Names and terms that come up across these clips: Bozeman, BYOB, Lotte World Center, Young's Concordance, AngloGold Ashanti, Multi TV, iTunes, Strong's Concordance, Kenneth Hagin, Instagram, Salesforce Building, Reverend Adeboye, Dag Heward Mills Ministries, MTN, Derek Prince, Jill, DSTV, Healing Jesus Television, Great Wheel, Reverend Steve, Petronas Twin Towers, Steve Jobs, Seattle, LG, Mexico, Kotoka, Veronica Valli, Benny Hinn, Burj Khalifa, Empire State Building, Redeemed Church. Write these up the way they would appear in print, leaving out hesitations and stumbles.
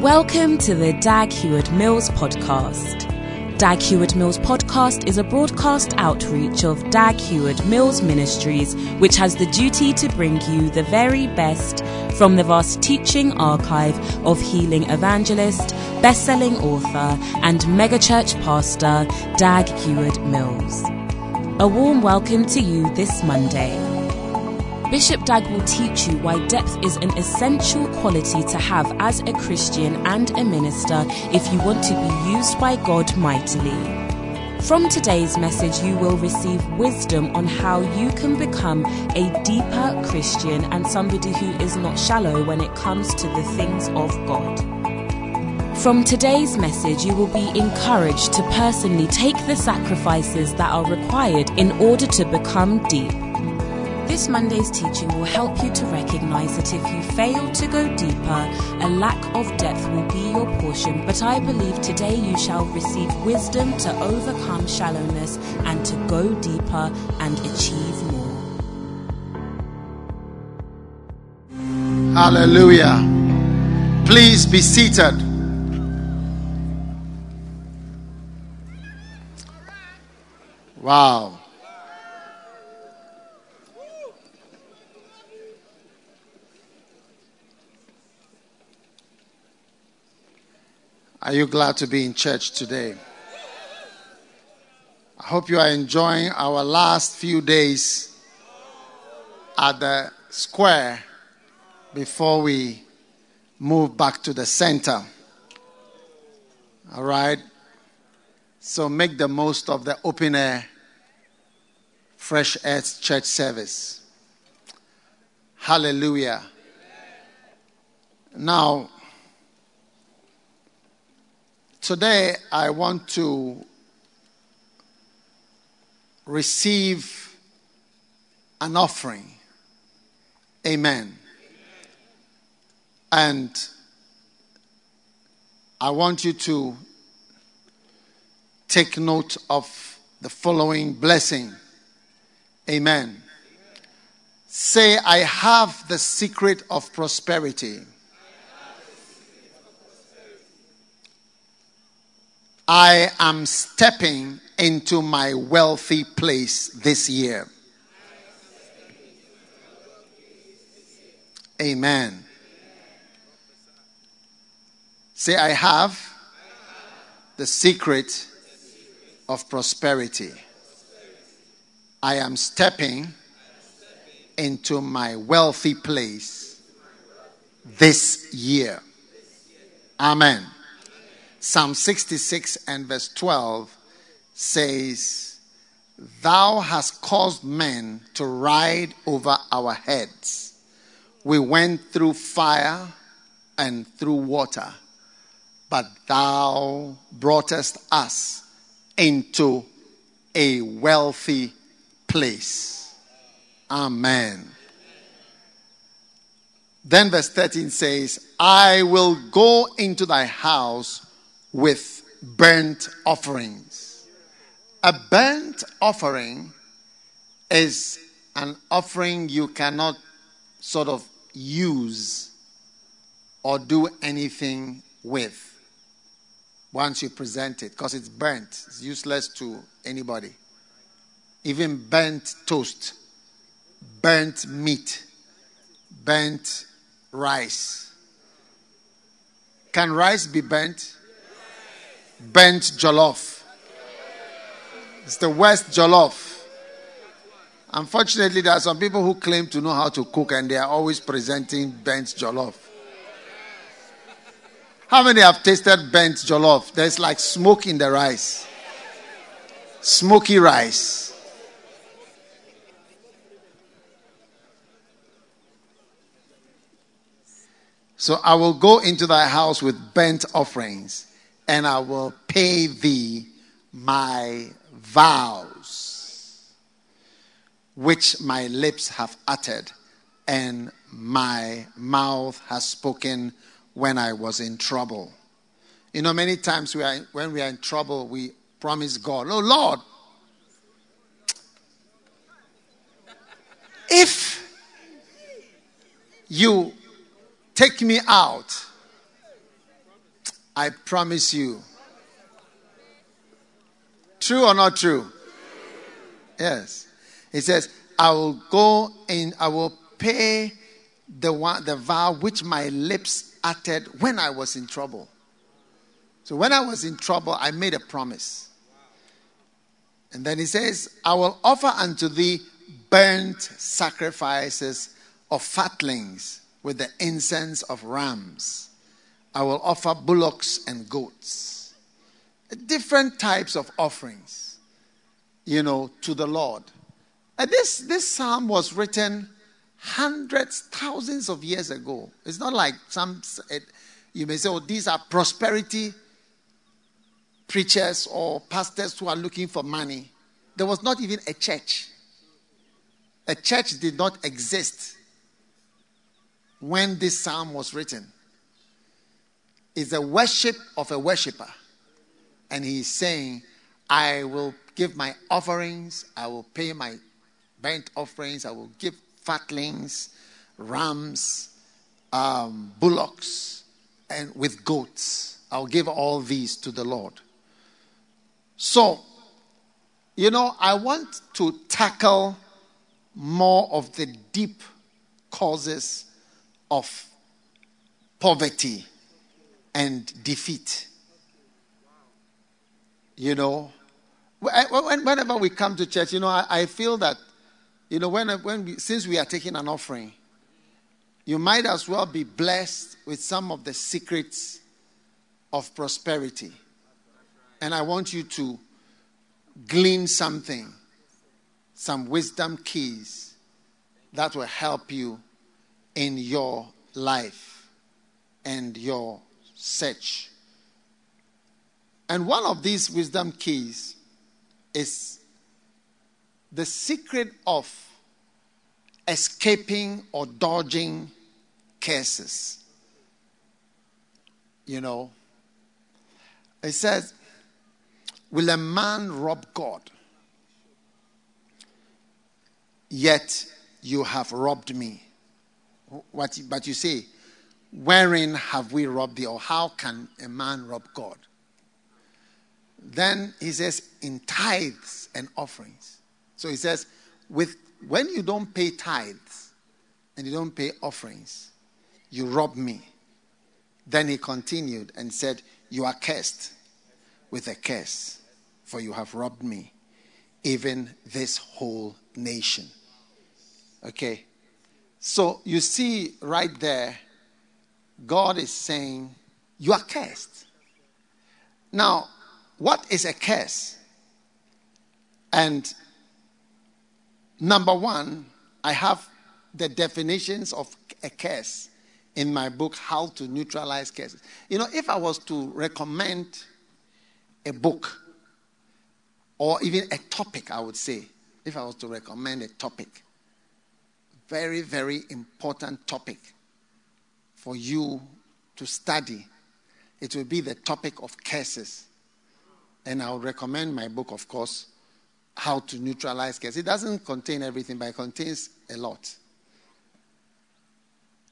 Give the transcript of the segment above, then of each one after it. Welcome to the Dag Heward Mills podcast. Dag Heward Mills podcast is a broadcast outreach of Dag Heward Mills Ministries, which has the duty to bring you the very best from the vast teaching archive of healing evangelist, best-selling author, and megachurch pastor Dag Heward Mills. A warm welcome to you this Monday. Bishop Dag will teach you why depth is an essential quality to have as a Christian and a minister if you want to be used by God mightily. From today's message, you will receive wisdom on how you can become a deeper Christian and somebody who is not shallow when it comes to the things of God. From today's message, you will be encouraged to personally take the sacrifices that are required in order to become deep. This Monday's teaching will help you to recognize that if you fail to go deeper, a lack of depth will be your portion. But I believe today you shall receive wisdom to overcome shallowness and to go deeper and achieve more. Hallelujah. Please be seated. Wow. Are you glad to be in church today? I hope you are enjoying our last few days at the square before we move back to the center. All right? So make the most of the open air, fresh air church service. Hallelujah. Now, today, I want to receive an offering. Amen. And I want you to take note of the following blessing. Amen. Say, I have the secret of prosperity. I am stepping into my wealthy place this year. Amen. Say, I have the secret of prosperity. I am stepping into my wealthy place this year. Amen. Psalm 66 and verse 12 says, Thou hast caused men to ride over our heads. We went through fire and through water, but thou broughtest us into a wealthy place. Amen. Then verse 13 says, I will go into thy house with burnt offerings. A burnt offering is an offering you cannot sort of use or do anything with once you present it, because it's burnt. It's useless to anybody. Even burnt toast, burnt meat, burnt rice. Can rice be burnt? Burnt jollof. It's the worst jollof. Unfortunately, there are some people who claim to know how to cook and they are always presenting burnt jollof. How many have tasted burnt jollof? There's like smoke in the rice. Smoky rice. So I will go into thy house with burnt offerings, and I will pay thee my vows, which my lips have uttered, and my mouth has spoken when I was in trouble. You know, many times when we are in trouble, we promise God, oh Lord, if you take me out, I promise you. True or not true? Yes. It says, I will go and I will pay the vow which my lips uttered when I was in trouble. So when I was in trouble, I made a promise. And then he says, I will offer unto thee burnt sacrifices of fatlings with the incense of rams. I will offer bullocks and goats. Different types of offerings, to the Lord. And this psalm was written hundreds, thousands of years ago. It's not like you may say, these are prosperity preachers or pastors who are looking for money. There was not even a church. A church did not exist when this psalm was written. It's a worship of a worshiper. And he's saying, I will give my offerings, I will pay my burnt offerings, I will give fatlings, rams, bullocks, and with goats. I'll give all these to the Lord. So, I want to tackle more of the deep causes of poverty and defeat. Whenever we come to church, I feel that, since we are taking an offering, you might as well be blessed with some of the secrets of prosperity. And I want you to glean something, some wisdom keys that will help you in your life and your search. And one of these wisdom keys is the secret of escaping or dodging curses. It says, will a man rob God? Yet you have robbed me. But you say, wherein have we robbed thee? Or how can a man rob God? Then he says, in tithes and offerings. So he says, when you don't pay tithes and you don't pay offerings, you rob me. Then he continued and said, you are cursed with a curse, for you have robbed me, even this whole nation. Okay. So you see right there, God is saying, you are cursed. Now, what is a curse? And number one, I have the definitions of a curse in my book, How to Neutralize Curses. If I was to recommend a book or even a topic, I would say, if I was to recommend a topic, very, very important topic for you to study, it will be the topic of curses. And I would recommend my book, of course, How to Neutralize Curses. It doesn't contain everything, but it contains a lot.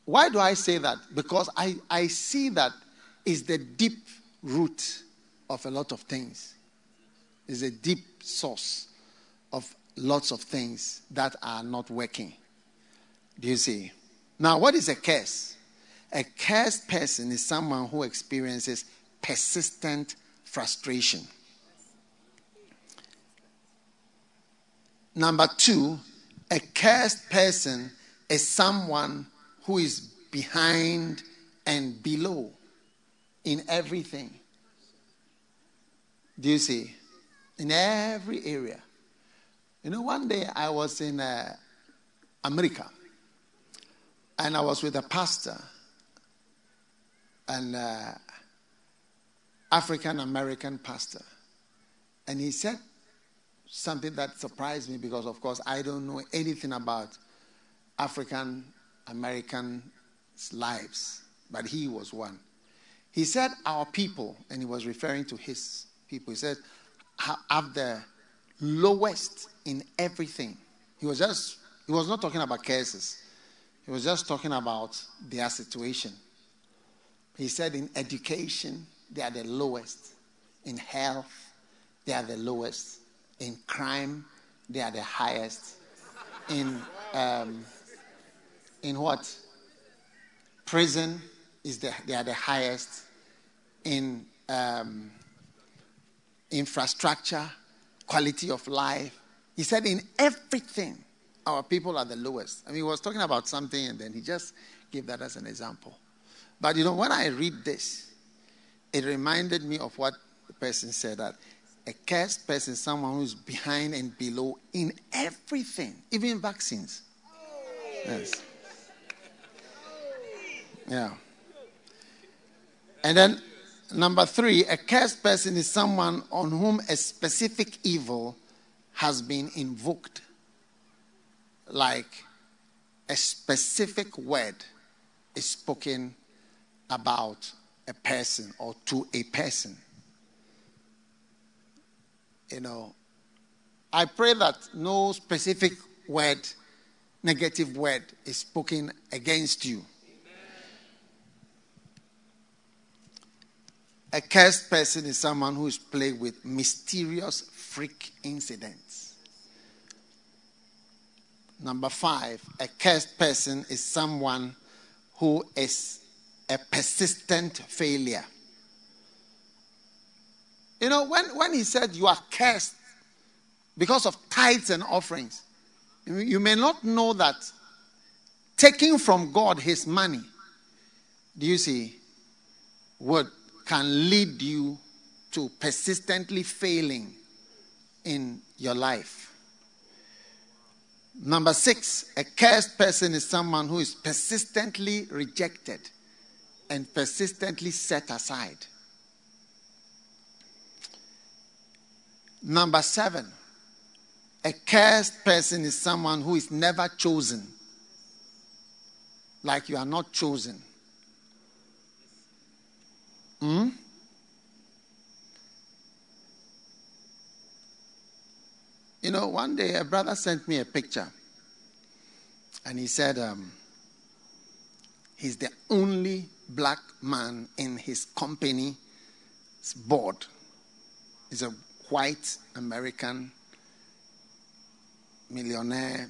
Why do I say that? Because I see that is the deep root of a lot of things. It's a deep source of lots of things that are not working. Do you see? Now, what is a curse? A cursed person is someone who experiences persistent frustration. Number two, a cursed person is someone who is behind and below in everything. Do you see? In every area. One day I was in America, and I was with a pastor, an African-American pastor, and he said something that surprised me because, of course, I don't know anything about African-Americans' lives, but he was one. He said, our people, and he was referring to his people, he said, have the lowest in everything. He was not talking about curses. He was just talking about their situation. He said in education, they are the lowest. In health, they are the lowest. In crime, they are the highest. In what? Prison, they are the highest. In infrastructure, quality of life. He said in everything, our people are the lowest. I mean, he was talking about something, and then he just gave that as an example. But, you know, when I read this, it reminded me of what the person said, that a cursed person, someone who's behind and below in everything, even vaccines. Yes. Yeah. And then number 3, a cursed person is someone on whom a specific evil has been invoked. Like a specific word is spoken about a person or to a person. You know, I pray that no specific word, negative word, is spoken against you. Amen. A cursed person is someone who is plagued with mysterious freak incidents. Number 5, a cursed person is someone who is a persistent failure. You know, when he said you are cursed because of tithes and offerings, you may not know that taking from God his money, do you see, can lead you to persistently failing in your life. Number 6, a cursed person is someone who is persistently rejected and persistently set aside. Number 7, a cursed person is someone who is never chosen. Like you are not chosen. You know, one day a brother sent me a picture. And he said, he's the only black man in his company's board. He's a white American millionaire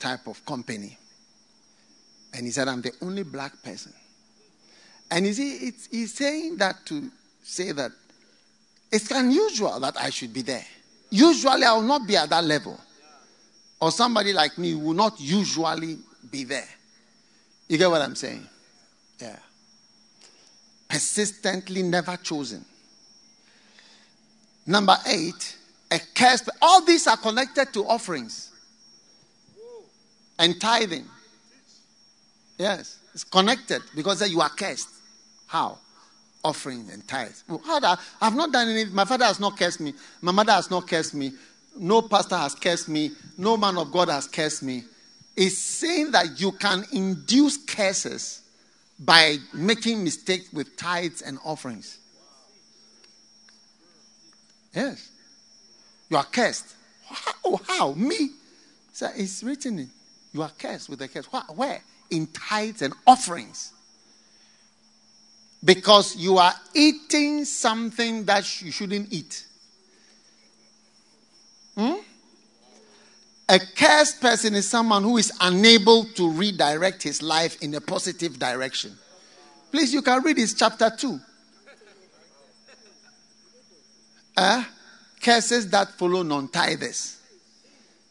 type of company. And he said, I'm the only black person. And you see, he's saying that to say that it's unusual that I should be there. Usually I will not be at that level. Or somebody like me will not usually be there. You get what I'm saying? Yeah. Persistently never chosen. Number 8, a curse. All these are connected to offerings and tithing. Yes, it's connected because you are cursed. How? Offerings and tithes. I've not done anything. My father has not cursed me. My mother has not cursed me. No pastor has cursed me. No man of God has cursed me. It's saying that you can induce curses by making mistakes with tithes and offerings. Yes. You are cursed. How? Me? So it's written in. You are cursed with a curse. Where? In tithes and offerings. Because you are eating something that you shouldn't eat. A cursed person is someone who is unable to redirect his life in a positive direction. Please, you can read his chapter 2. Curses that follow non-tithers.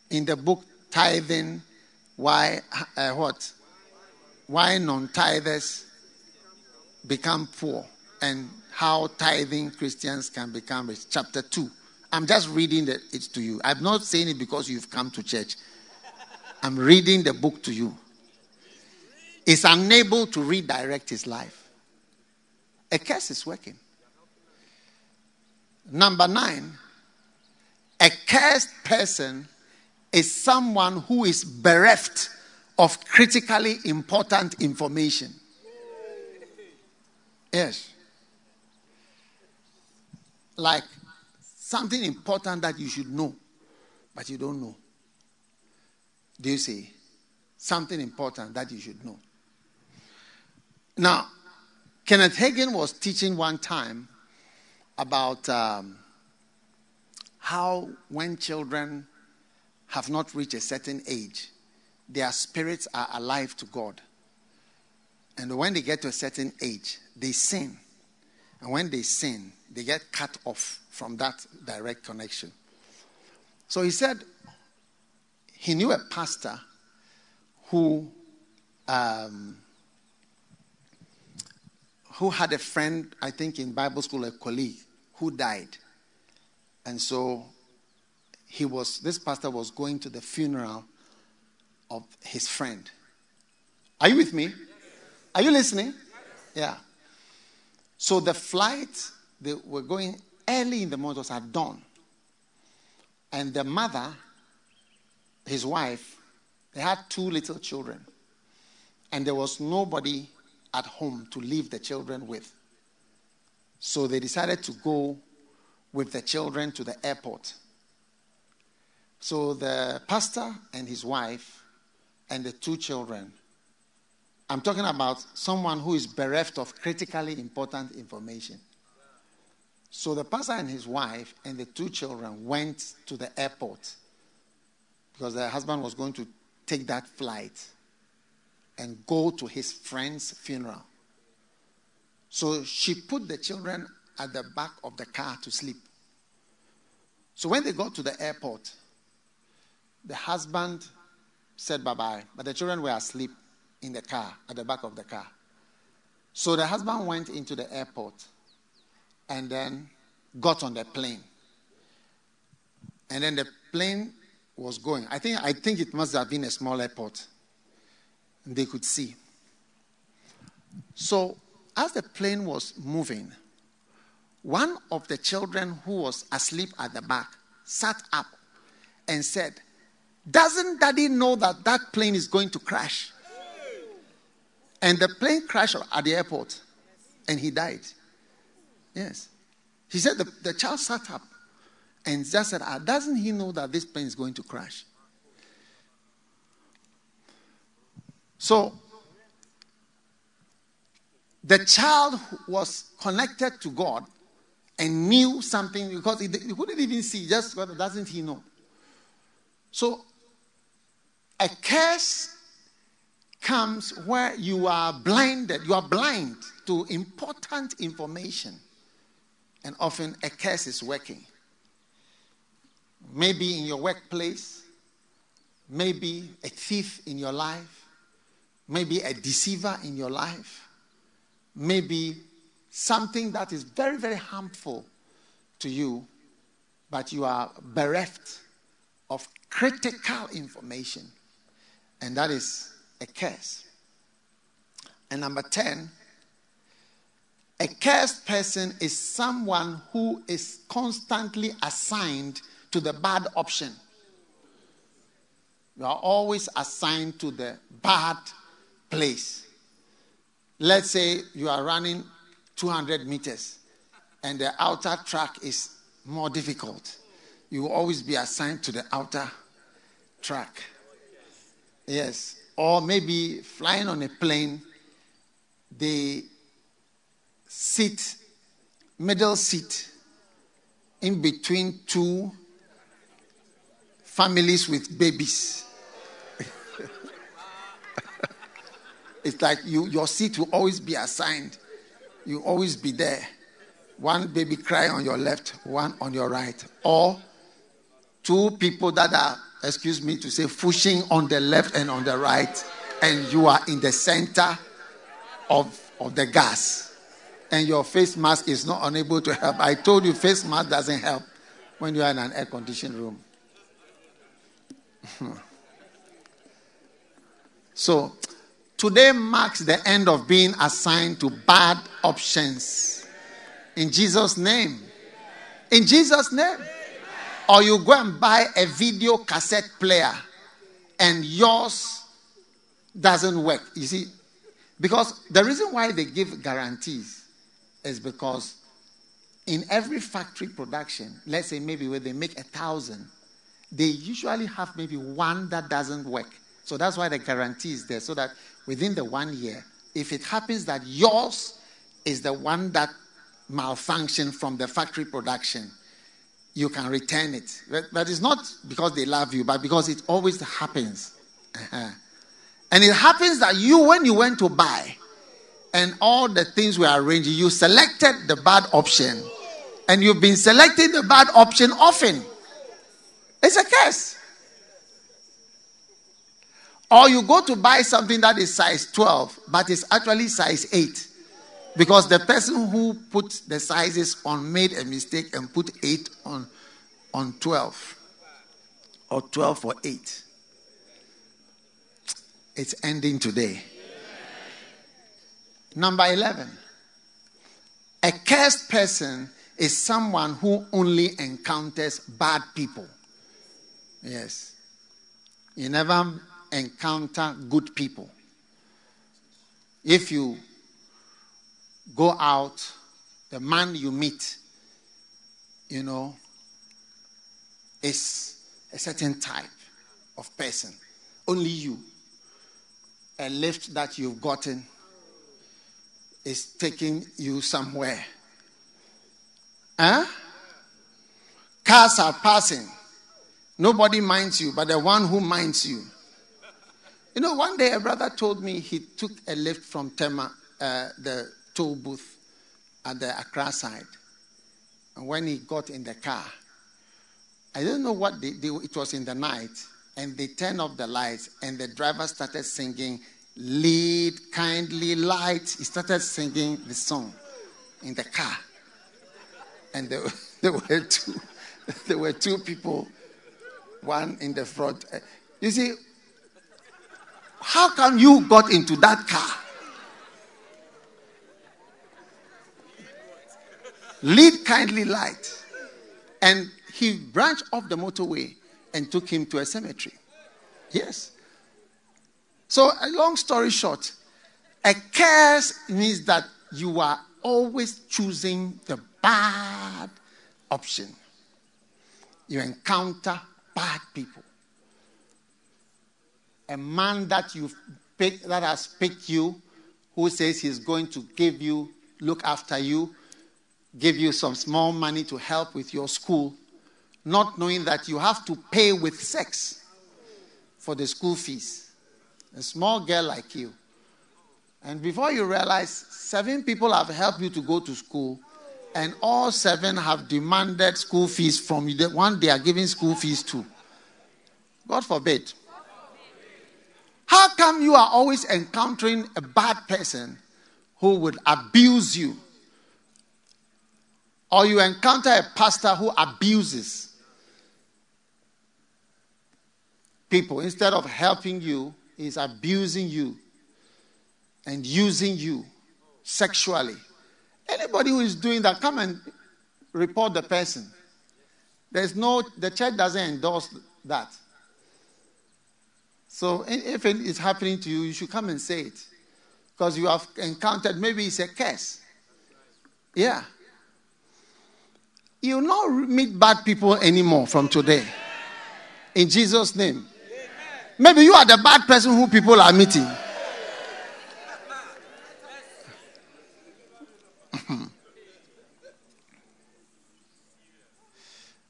In the book Tithing, Why non-tithers become poor and how tithing Christians can become rich. Chapter 2. I'm just reading it to you. I'm not saying it because you've come to church. I'm reading the book to you. It's unable to redirect his life. A curse is working. Number 9, a cursed person is someone who is bereft of critically important information. Yes. Like something important that you should know, but you don't know. Do you see? Something important that you should know. Now, Kenneth Hagin was teaching one time about how when children have not reached a certain age, their spirits are alive to God. And when they get to a certain age, they sin. And when they sin, they get cut off from that direct connection. So he said he knew a pastor who had a friend, I think in Bible school, a colleague, who died. And so this pastor was going to the funeral of his friend. Are you with me? Are you listening? Yeah. So the flight, they were going early in the morning, it was at dawn. And the mother, his wife, they had 2 little children. And there was nobody at home to leave the children with. So they decided to go with the children to the airport. So the pastor and his wife and the 2 children. I'm talking about someone who is bereft of critically important information. So the pastor and his wife and the 2 children went to the airport because their husband was going to take that flight and go to his friend's funeral. So she put the children at the back of the car to sleep. So when they got to the airport, the husband said bye-bye, but the children were asleep in the car, at the back of the car. So the husband went into the airport and then got on the plane. And then the plane was going. I think it must have been a small airport. They could see. So as the plane was moving, one of the children who was asleep at the back sat up and said, "Doesn't Daddy know that plane is going to crash?" And the plane crashed at the airport, and he died. Yes. He said the child sat up and just said, "Doesn't he know that this plane is going to crash?" So the child was connected to God and knew something because he couldn't even see, just doesn't he know? So a curse comes where you are blinded. You are blind to important information. And often a curse is working. Maybe in your workplace, maybe a thief in your life, maybe a deceiver in your life, maybe something that is very, very harmful to you, but you are bereft of critical information. And that is a curse. And number 10, a cursed person is someone who is constantly assigned to the bad option. You are always assigned to the bad place. Let's say you are running 200 meters and the outer track is more difficult. You will always be assigned to the outer track. Yes. Or maybe flying on a plane, they sit, middle seat, in between 2 families with babies. It's like your seat will always be assigned. You'll always be there. One baby cry on your left, one on your right. Or 2 people that are, excuse me to say, pushing on the left and on the right, and you are in the center of the gas, and your face mask is not unable to help. I told you, face mask doesn't help when you are in an air-conditioned room. So, today marks the end of being assigned to bad options. In Jesus' name. In Jesus' name. Or you go and buy a video cassette player and yours doesn't work. You see, because the reason why they give guarantees is because in every factory production, let's say maybe where they make 1,000, they usually have maybe 1 that doesn't work. So that's why the guarantee is there, so that within the 1 year, if it happens that yours is the one that malfunctioned from the factory production, you can return it. But it's not because they love you, but because it always happens. And it happens that you, when you went to buy, and all the things were arranging, you selected the bad option. And you've been selecting the bad option often. It's a curse. Or you go to buy something that is size 12, but it's actually size 8. Because the person who put the sizes on made a mistake and put 8 on 12. Or 12 for 8. It's ending today. Number 11. A cursed person is someone who only encounters bad people. Yes. You never encounter good people. If you go out, the man you meet, you know, is a certain type of person. Only you. A lift that you've gotten is taking you somewhere. Huh? Cars are passing. Nobody minds you, but the one who minds you. You know, one day a brother told me he took a lift from Tema, the toll booth at the Accra side. And when he got in the car, I don't know what they it was in the night, and they turned off the lights, and the driver started singing, "Lead Kindly Light." He started singing the song in the car. And there were two people, one in the front. You see, how come you got into that car? Lead Kindly Light. And he branched off the motorway and took him to a cemetery. Yes. So, a long story short, a curse means that you are always choosing the bad option. You encounter bad people. A man that you've picked, that has picked you, who says he's going to give you, look after you, give you some small money to help with your school, not knowing that you have to pay with sex for the school fees. A small girl like you. And before you realize, 7 people have helped you to go to school, and all 7 have demanded school fees from you. The one they are giving school fees to. God forbid. How come you are always encountering a bad person who would abuse you? Or you encounter a pastor who abuses people. Instead of helping you, he's abusing you and using you sexually. Anybody who is doing that, come and report the person. The church doesn't endorse that. So if it is happening to you, you should come and say it. Because you have encountered, maybe it's a curse. Yeah. You will not meet bad people anymore from today. In Jesus' name. Maybe you are the bad person who people are meeting.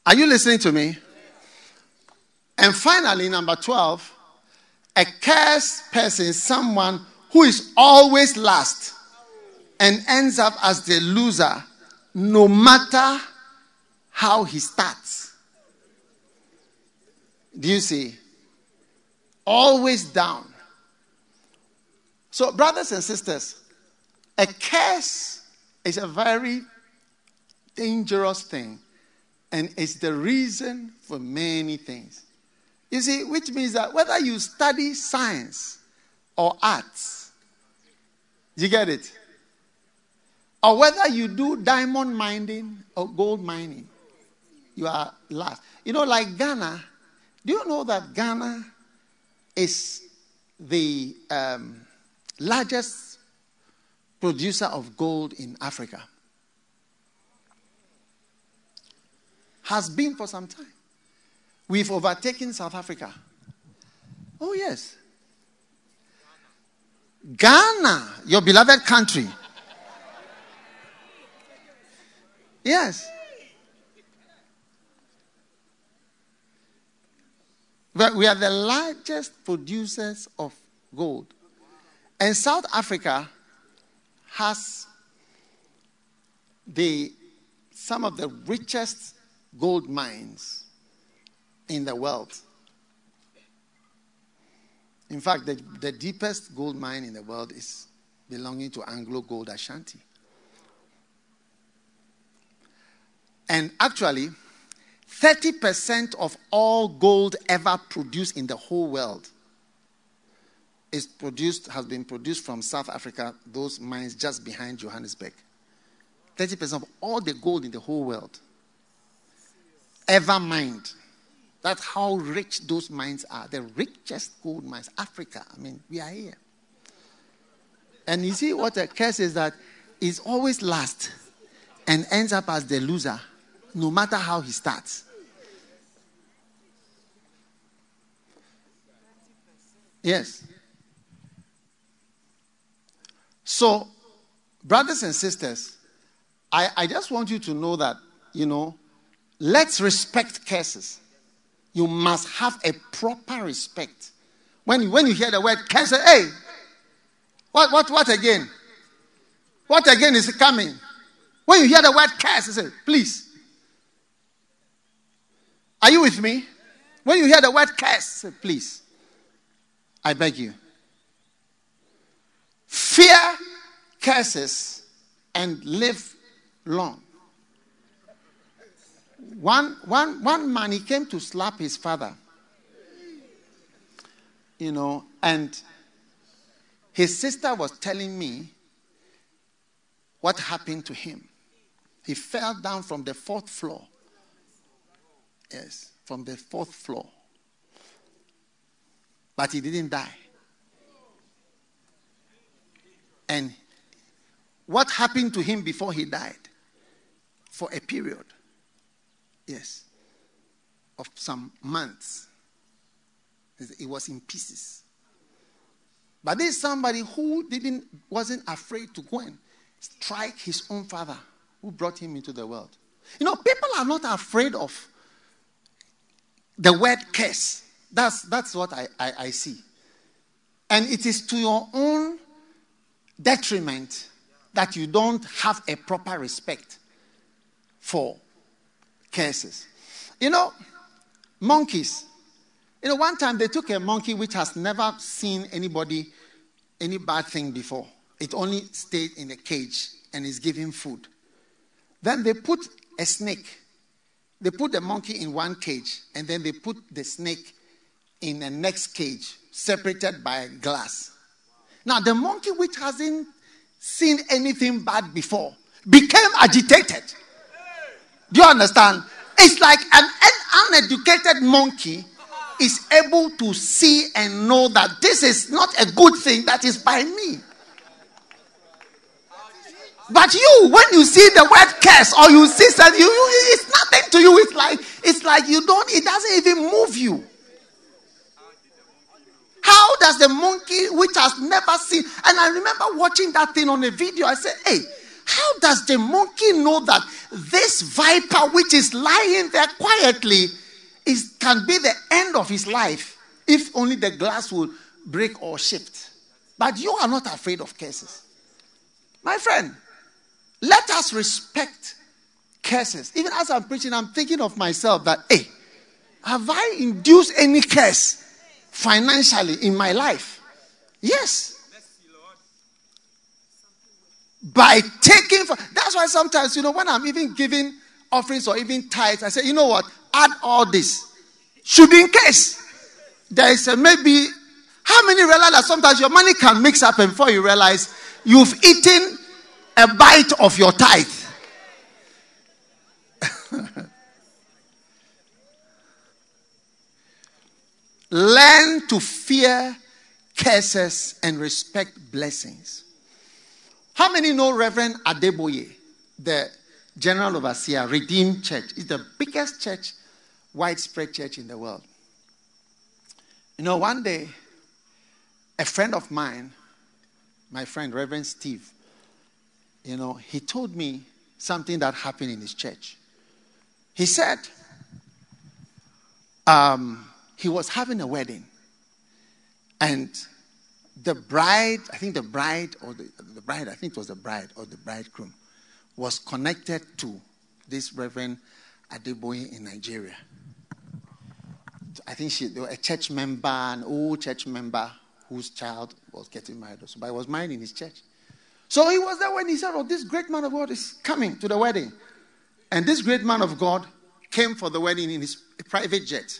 Are you listening to me? And finally, number 12, a cursed person is someone who is always last and ends up as the loser no matter how he starts. Do you see? Always down. So, brothers and sisters, a curse is a very dangerous thing. And it's the reason for many things. You see, which means that whether you study science or arts, you get it? Or whether you do diamond mining or gold mining, you are last. You know, like Ghana, do you know that Ghana is the largest producer of gold in Africa? Has been for some time. We've overtaken South Africa. Oh, yes. Ghana, your beloved country, Yes. But we are the largest producers of gold. And South Africa has some of the richest gold mines in the world. In fact, the deepest gold mine in the world is belonging to AngloGold Ashanti. And actually, 30% of all gold ever produced in the whole world has been produced from South Africa, those mines just behind Johannesburg. 30% of all the gold in the whole world ever mined. That's how rich those mines are. The richest gold mines. Africa, I mean, we are here. And you see what the curse is, that is always last and ends up as the loser, no matter how he starts. Yes. So, brothers and sisters, I just want you to know that, let's respect curses. You must have a proper respect. When you hear the word curse, hey, what again? What again is coming? When you hear the word curse, say, please. Are you with me? When you hear the word curse, say, please. I beg you. Fear curses and live long. One man, he came to slap his father, and his sister was telling me what happened to him. He fell down from the 4th floor. Yes, from the 4th floor. But he didn't die. And what happened to him before he died? For a period. Yes, of some months. It was in pieces. But there's somebody who wasn't afraid to go and strike his own father, who brought him into the world. People are not afraid of the word curse. That's what I see. And it is to your own detriment that you don't have a proper respect for curses. Monkeys. One time they took a monkey which has never seen any bad thing before. It only stayed in a cage and is given food. Then they put a snake. They put the monkey in one cage and then they put the snake in the next cage, separated by glass. Now the monkey, which hasn't seen anything bad before, became agitated. Do you understand? It's like an uneducated monkey is able to see and know that this is not a good thing that is by me. But you, when you see the word curse or you see something, it's nothing to you. It's like it doesn't even move you. How does the monkey, which has never seen, and I remember watching that thing on a video, I said, hey, how does the monkey know that this viper which is lying there quietly can be the end of his life if only the glass will break or shift? But you are not afraid of curses. My friend, let us respect curses. Even as I'm preaching, I'm thinking of myself that, hey, have I induced any curse financially in my life? Yes. By taking, that's why sometimes, when I'm even giving offerings or even tithes, I say, you know what, add all this. Should be in case. There is maybe, how many realize that sometimes your money can mix up and before you realize you've eaten a bite of your tithe. Learn to fear curses and respect blessings. How many know Reverend Adeboye, the General Overseer, Redeemed Church? It's the biggest church, widespread church in the world. One day, a friend of mine, my friend Reverend Steve, he told me something that happened in his church. He said he was having a wedding, and the bride, I think the bridegroom, was connected to this Reverend Adeboye in Nigeria. I think they were a church member, an old church member whose child was getting married also, but it was married in his church. So he was there when he said, "Oh, this great man of God is coming to the wedding." And this great man of God came for the wedding in his private jet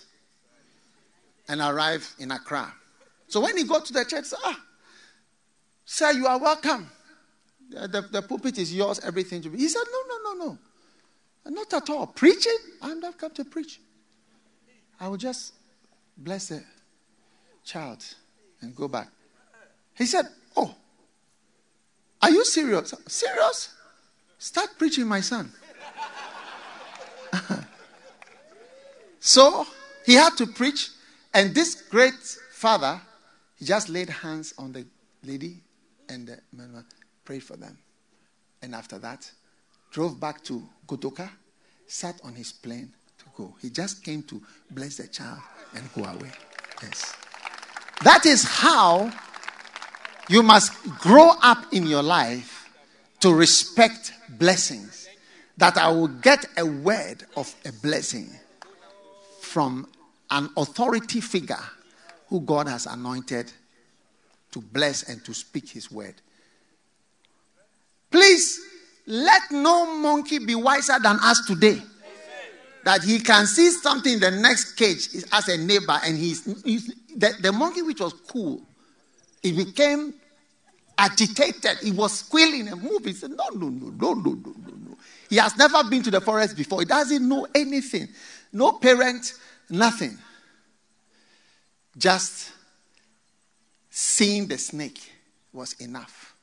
and arrived in Accra. So when he got to the church, he said, "Sir, you are welcome. The pulpit is yours, everything to be." He said, No. "Not at all. Preaching? I'm not come to preach. I will just bless the child and go back." He said, "Oh, are you serious?" "Serious? Start preaching, my son." So he had to preach, and this great father, he just laid hands on the lady and the man, prayed for them. And after that, drove back to Kotoka, sat on his plane to go. He just came to bless the child and go away. Yes. That is how you must grow up in your life to respect blessings. That I will get a word of a blessing from an authority figure who God has anointed to bless and to speak his word. Please, let no monkey be wiser than us today. Amen. That he can see something in the next cage as a neighbor, and the monkey which was cool, it became agitated. It was squealing and moving. He said, No. He has never been to the forest before. He doesn't know anything. No parent, nothing. Just seeing the snake was enough.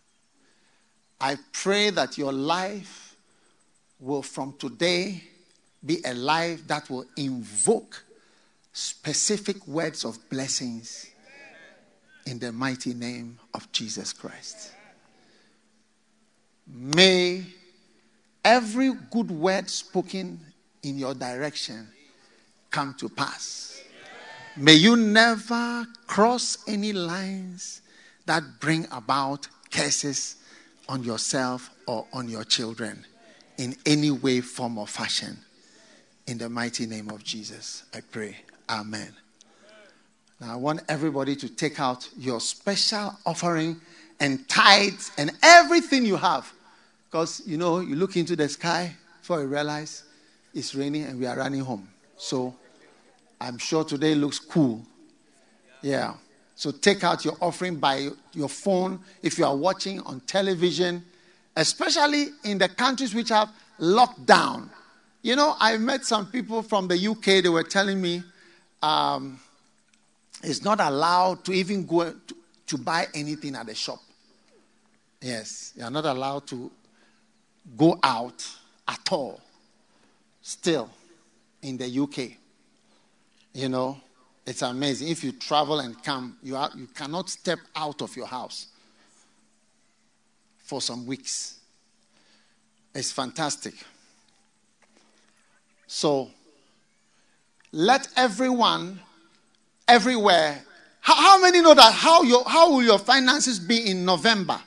I pray that your life will from today be a life that will invoke specific words of blessings in the mighty name of Jesus Christ. May every good word spoken in your direction come to pass. May you never cross any lines that bring about curses on yourself or on your children in any way, form, or fashion. In the mighty name of Jesus, I pray. Amen. Now, I want everybody to take out your special offering and tithes and everything you have. Because, you know, you look into the sky before you realize it's raining and we are running home. So, I'm sure today looks cool. Yeah. So take out your offering by your phone if you are watching on television, especially in the countries which have lockdown. You know, I met some people from the UK. They were telling me it's not allowed to even go to buy anything at the shop. Yes, you are not allowed to go out at all still in the UK. You know, it's amazing. If you travel and come, you cannot step out of your house for some weeks. It's fantastic. So, let everyone, everywhere. How many know that? How will your finances be in November?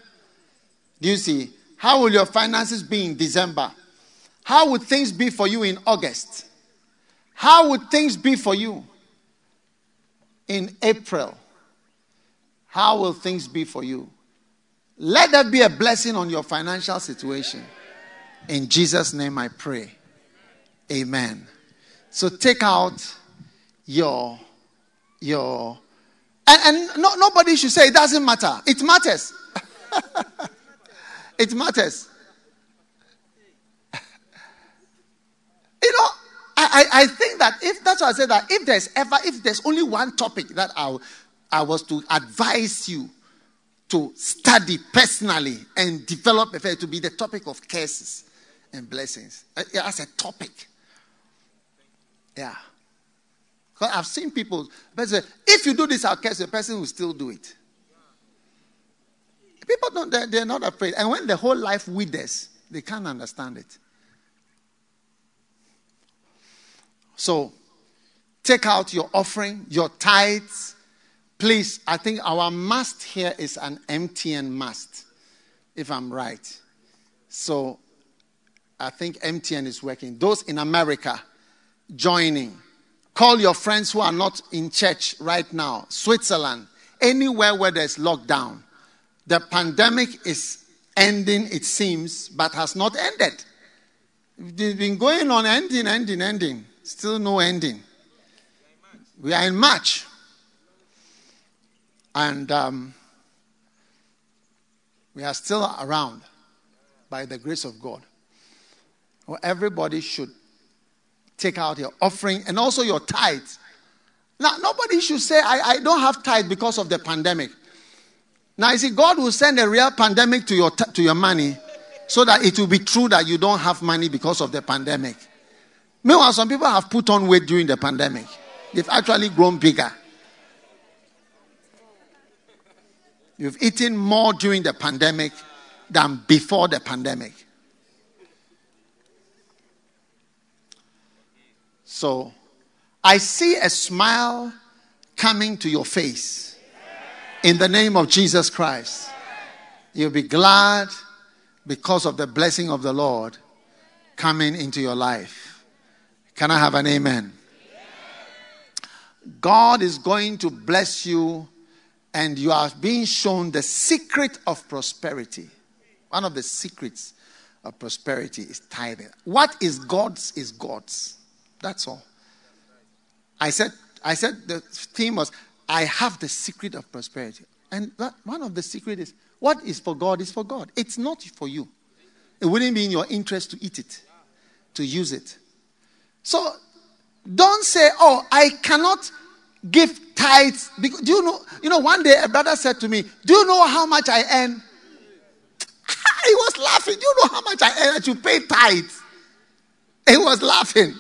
Do you see? How will your finances be in December? How would things be for you in August? How would things be for you in April? How will things be for you? Let that be a blessing on your financial situation. In Jesus' name I pray. Amen. So take out your and no, nobody should say it doesn't matter. It matters. It matters. You know, I think that if that's what I said, that if there's only one topic that I was to advise you to study personally and develop, it would be the topic of curses and blessings as a topic. Yeah, because I've seen people. But if you do this, I'll curse the person will still do it. People don't; they're not afraid. And when the whole life withers, They can't understand it. So, take out your offering, your tithes. Please, I think our must here is an MTN must, if I'm right. So, I think MTN is working. Those in America, joining. Call your friends who are not in church right now. Switzerland, anywhere where there's lockdown. The pandemic is ending, it seems, but has not ended. It's been going on ending. Still no ending. We are in March. And we are still around by the grace of God. Well, everybody should take out your offering and also your tithes. Now, nobody should say, I don't have tithe because of the pandemic. Now, you see, God will send a real pandemic to your money so that it will be true that you don't have money because of the pandemic. Meanwhile, some people have put on weight during the pandemic. They've actually grown bigger. You've eaten more during the pandemic than before the pandemic. So, I see a smile coming to your face. In the name of Jesus Christ. You'll be glad because of the blessing of the Lord coming into your life. Can I have an amen? God is going to bless you, and you are being shown the secret of prosperity. One of the secrets of prosperity is tithing. What is God's is God's. That's all. I said the theme was, I have the secret of prosperity. And that, one of the secrets is, what is for God is for God. It's not for you. It wouldn't be in your interest to eat it, to use it. So, don't say, oh, I cannot give tithes. Because, do you know, one day a brother said to me, do you know how much I earn? He was laughing. Do you know how much I earn that you pay tithes? He was laughing.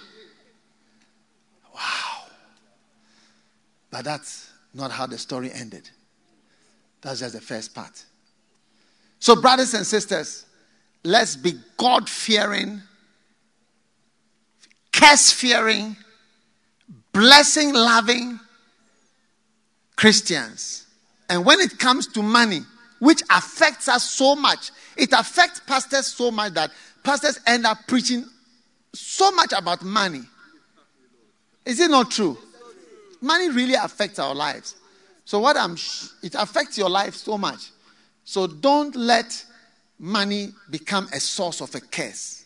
Wow. But that's not how the story ended. That's just the first part. So, brothers and sisters, let's be God-fearing, curse-fearing, blessing-loving Christians. And when it comes to money, which affects us so much, it affects pastors so much that pastors end up preaching so much about money. Is it not true? Money really affects our lives. So it affects your life so much. So don't let money become a source of a curse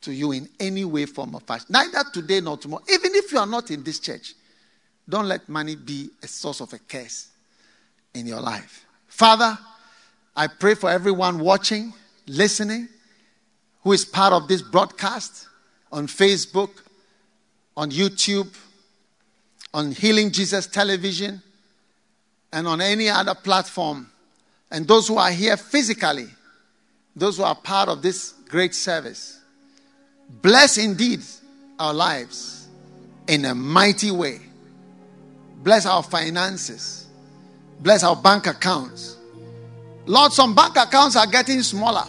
to you in any way, form, or fashion. Neither today nor tomorrow. Even if you are not in this church, don't let money be a source of a curse in your life. Father, I pray for everyone watching, listening, who is part of this broadcast on Facebook, on YouTube, on Healing Jesus Television, and on any other platform. And those who are here physically, those who are part of this great service, bless indeed our lives in a mighty way. Bless our finances. Bless our bank accounts. Lord, some bank accounts are getting smaller.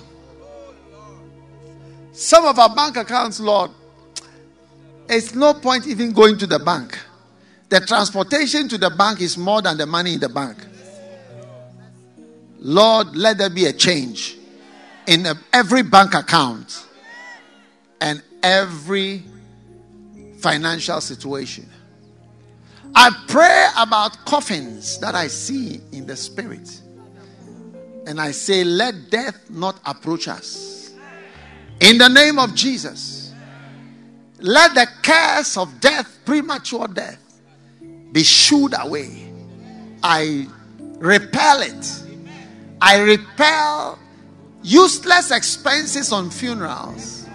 Some of our bank accounts, Lord, it's no point even going to the bank. The transportation to the bank is more than the money in the bank. Lord, let there be a change in every bank account and every financial situation. I pray about coffins that I see in the spirit. And I say, let death not approach us. In the name of Jesus, let the curse of death, premature death, be shooed away. I repel it. I repel useless expenses on funerals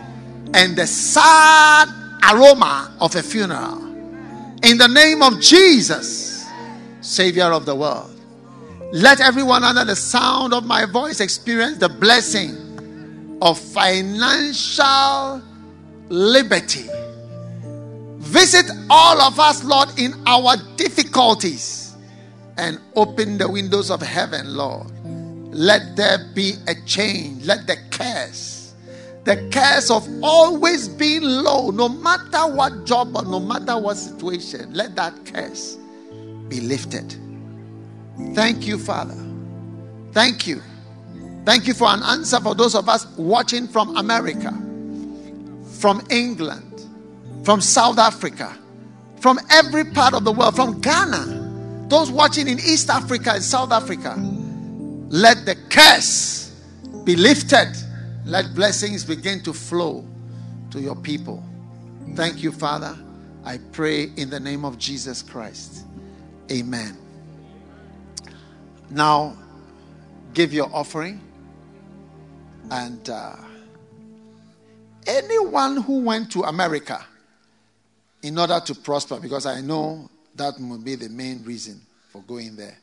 and the sad aroma of a funeral. In the name of Jesus, Savior of the world, let everyone under the sound of my voice experience the blessing of financial liberty. Visit all of us, Lord, in our difficulties and open the windows of heaven, Lord. Let there be a change. Let the curse The curse of always being low, no matter what job or no matter what situation, let that curse be lifted. Thank you, Father. Thank you. Thank you for an answer for those of us watching from America, from England, from South Africa, from every part of the world, from Ghana, those watching in East Africa and South Africa. Let the curse be lifted. Let blessings begin to flow to your people. Thank you, Father. I pray in the name of Jesus Christ. Amen. Now, give your offering. And anyone who went to America in order to prosper, because I know that would be the main reason for going there.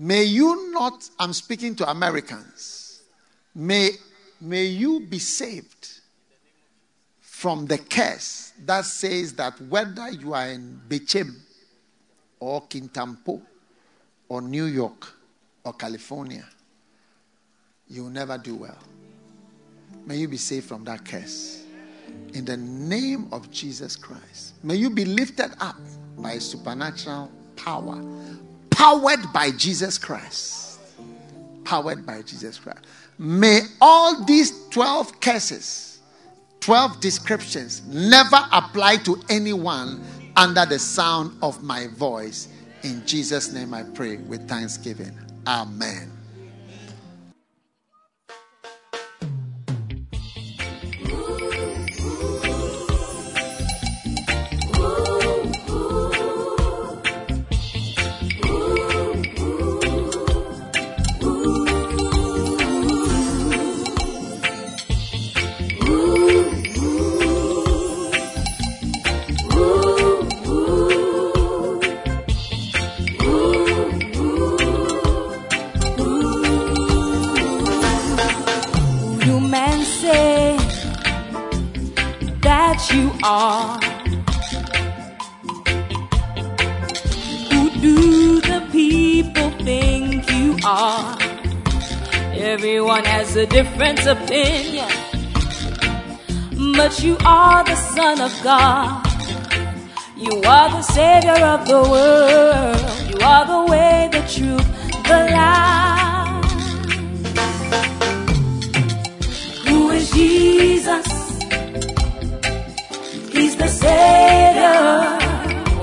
May you not, I'm speaking to Americans, may you be saved from the curse that says that whether you are in Bechem or Kintampo or New York or California, you will never do well. May you be saved from that curse. In the name of Jesus Christ, may you be lifted up by supernatural power. Powered by Jesus Christ. Powered by Jesus Christ. May all these 12 curses, 12 descriptions, never apply to anyone under the sound of my voice. In Jesus' name I pray with thanksgiving. Amen. Who do the people think you are? Everyone has a different opinion, but you are the Son of God. You are the Savior of the world. You are the way, the truth, the life. Who is Jesus? The Savior.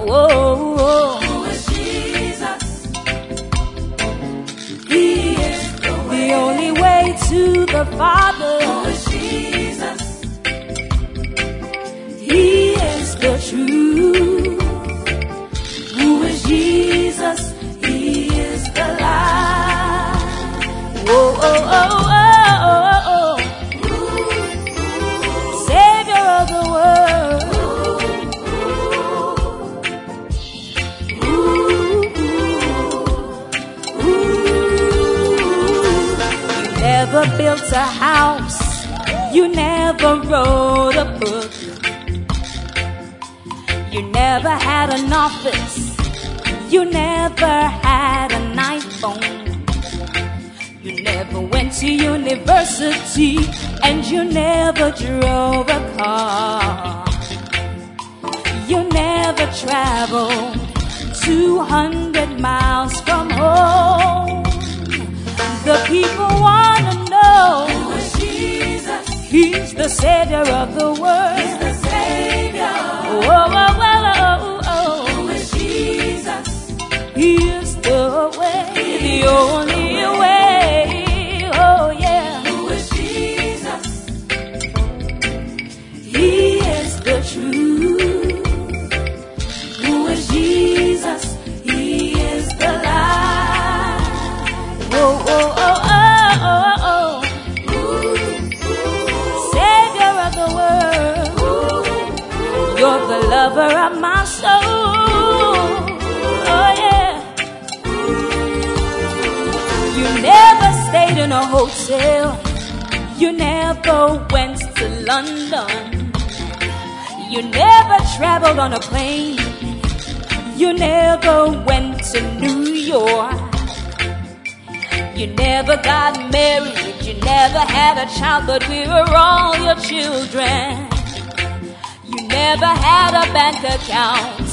Whoa, whoa. Who is Jesus? He is the only way to the Father. Who is Jesus? He is the truth. Who is Jesus? He is the light. Whoa, oh, oh, oh. You never built a house, you never wrote a book, you never had an office, you never had an iPhone, you never went to university, and you never drove a car, you never traveled 200 miles from home. The people want to know who is Jesus. He's the Savior of the world. He's the Savior. Oh, oh, oh, oh, oh. Who is Jesus? He is the way, he the only the way. Oh, yeah. Who is Jesus? He is the truth. Who is Jesus? He is the light. Oh, oh. Lover of my soul, oh yeah. You never stayed in a hotel, you never went to London, you never traveled on a plane, you never went to New York, you never got married, you never had a child, but we were all your children. You never had a bank account,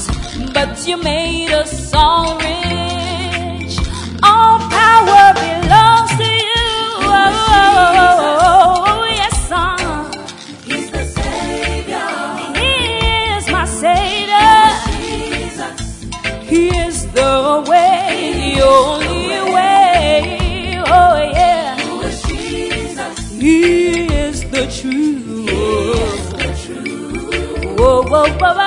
but you made us all rich. All power belongs to you. Oh, oh, oh, oh, yes, son. He's the Savior. He is my Savior. He is the way, the only way. Oh, yeah. He is the truth. Whoa, whoa, whoa, whoa, oh.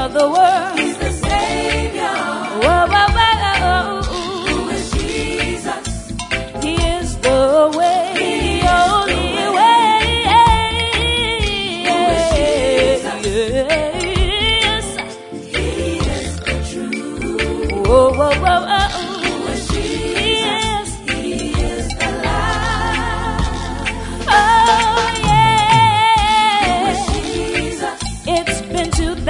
Of the world. He's the Savior. Whoa, whoa, whoa, whoa. Who is Jesus? He is the way, the only way. Who is Jesus? Yes. He is the truth. Whoa, whoa, whoa, whoa. Who is Jesus? He is the light. Oh, yeah. Who is Jesus? It's been 2,000.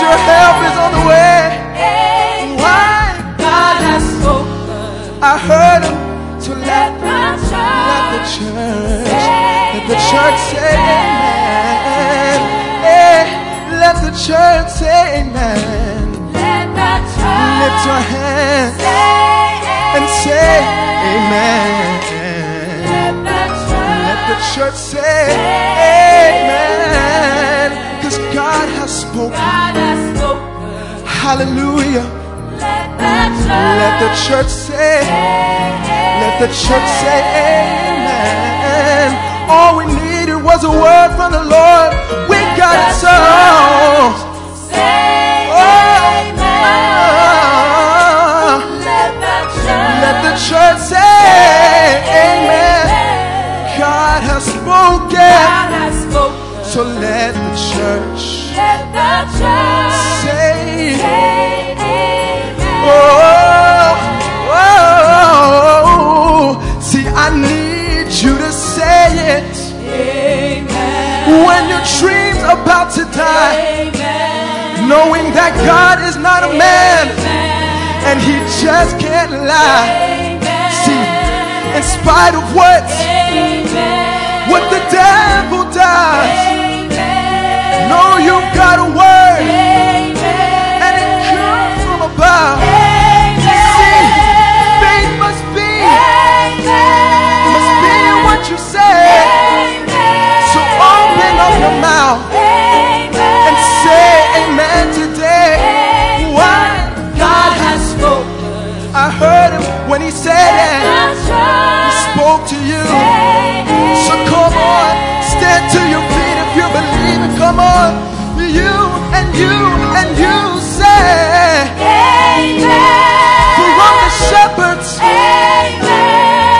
Your help is on the way. your hand and say amen. Let the church say amen. Because God has spoken. Hallelujah. Let the church say, let the church say amen. All we needed was a word from the Lord. We got it so. Church say amen. God has spoken. God has spoken. So let the church say, amen. Oh, oh, oh, see, I need you to say it. Amen. When your dream's about to die, amen. Knowing that God is not a man, amen. And He just can't lie. In spite of what the devil does, amen. No, you've got a word, amen. And it comes from above. Amen. See, faith must be in what you say. Amen. So open up your mouth, amen. And say amen today. Amen. What God has spoken, I heard Him when He said it. Spoke to you, so come on, stand to your feet if you believe it. Come on, you and you and you say, amen. For all the shepherds, amen.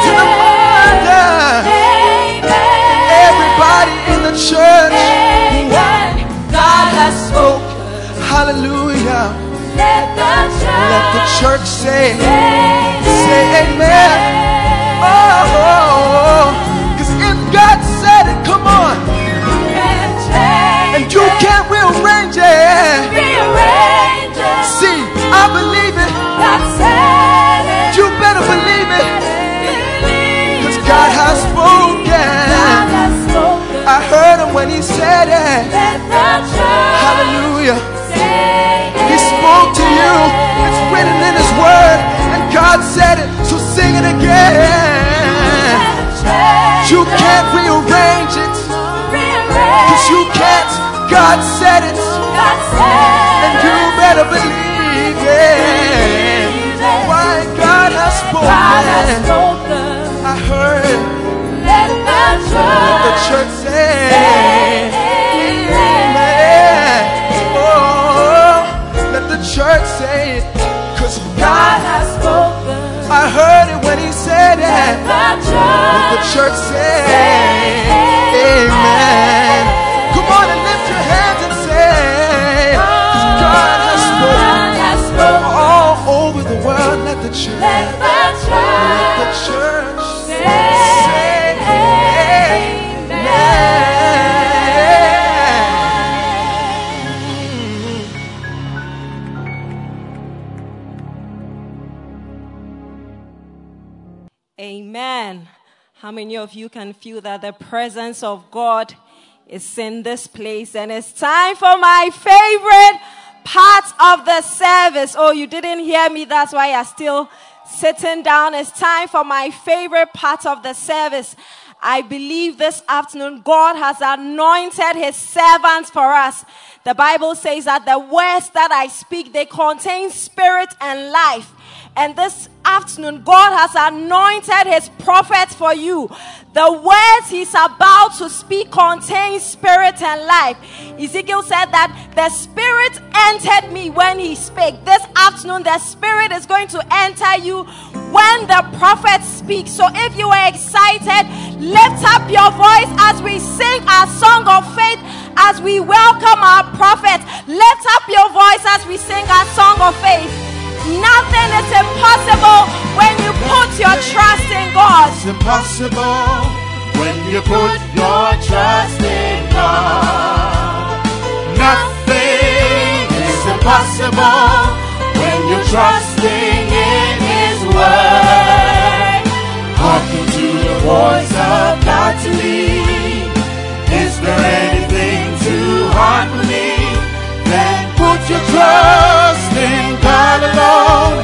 To the mother, amen. Everybody in the church, amen. God has spoken. Hallelujah. Let the church say, say amen. Because if God said it, come on. And you can't rearrange it. See, I believe it. You better believe it. Because God has spoken. I heard Him when He said it. Hallelujah. He spoke to you. It's written in His word. And God said it. So sing it again. You can't rearrange it, because you can't. God said it, and you better believe it. Why God has spoken, I heard it. Let the church say amen. Oh, let the church say it, because God has spoken. I heard it when He said it. Let the church say amen. Come on and lift your hands and say, God has spoken. All over the world, let the church, let the church say amen. How many of you can feel that the presence of God is in this place? And it's time for my favorite part of the service. Oh, you didn't hear me. That's why you're still sitting down. It's time for my favorite part of the service. I believe this afternoon God has anointed His servants for us. The Bible says that the words that I speak, they contain spirit and life. And this afternoon, God has anointed His prophets for you. The words He's about to speak contain spirit and life. Ezekiel said that the Spirit entered me when he spake. This afternoon, the Spirit is going to enter you when the prophet speaks. So if you are excited, lift up your voice as we sing our song of faith, as we welcome our prophet. Lift up your voice as we sing our song of faith. Nothing is impossible when you put your trust in God. It's impossible when you put your trust in God. Nothing is impossible when you're trusting in His word. Hearken to the voice of God to lead. Is there anything too hard for me? Then put your trust in God alone.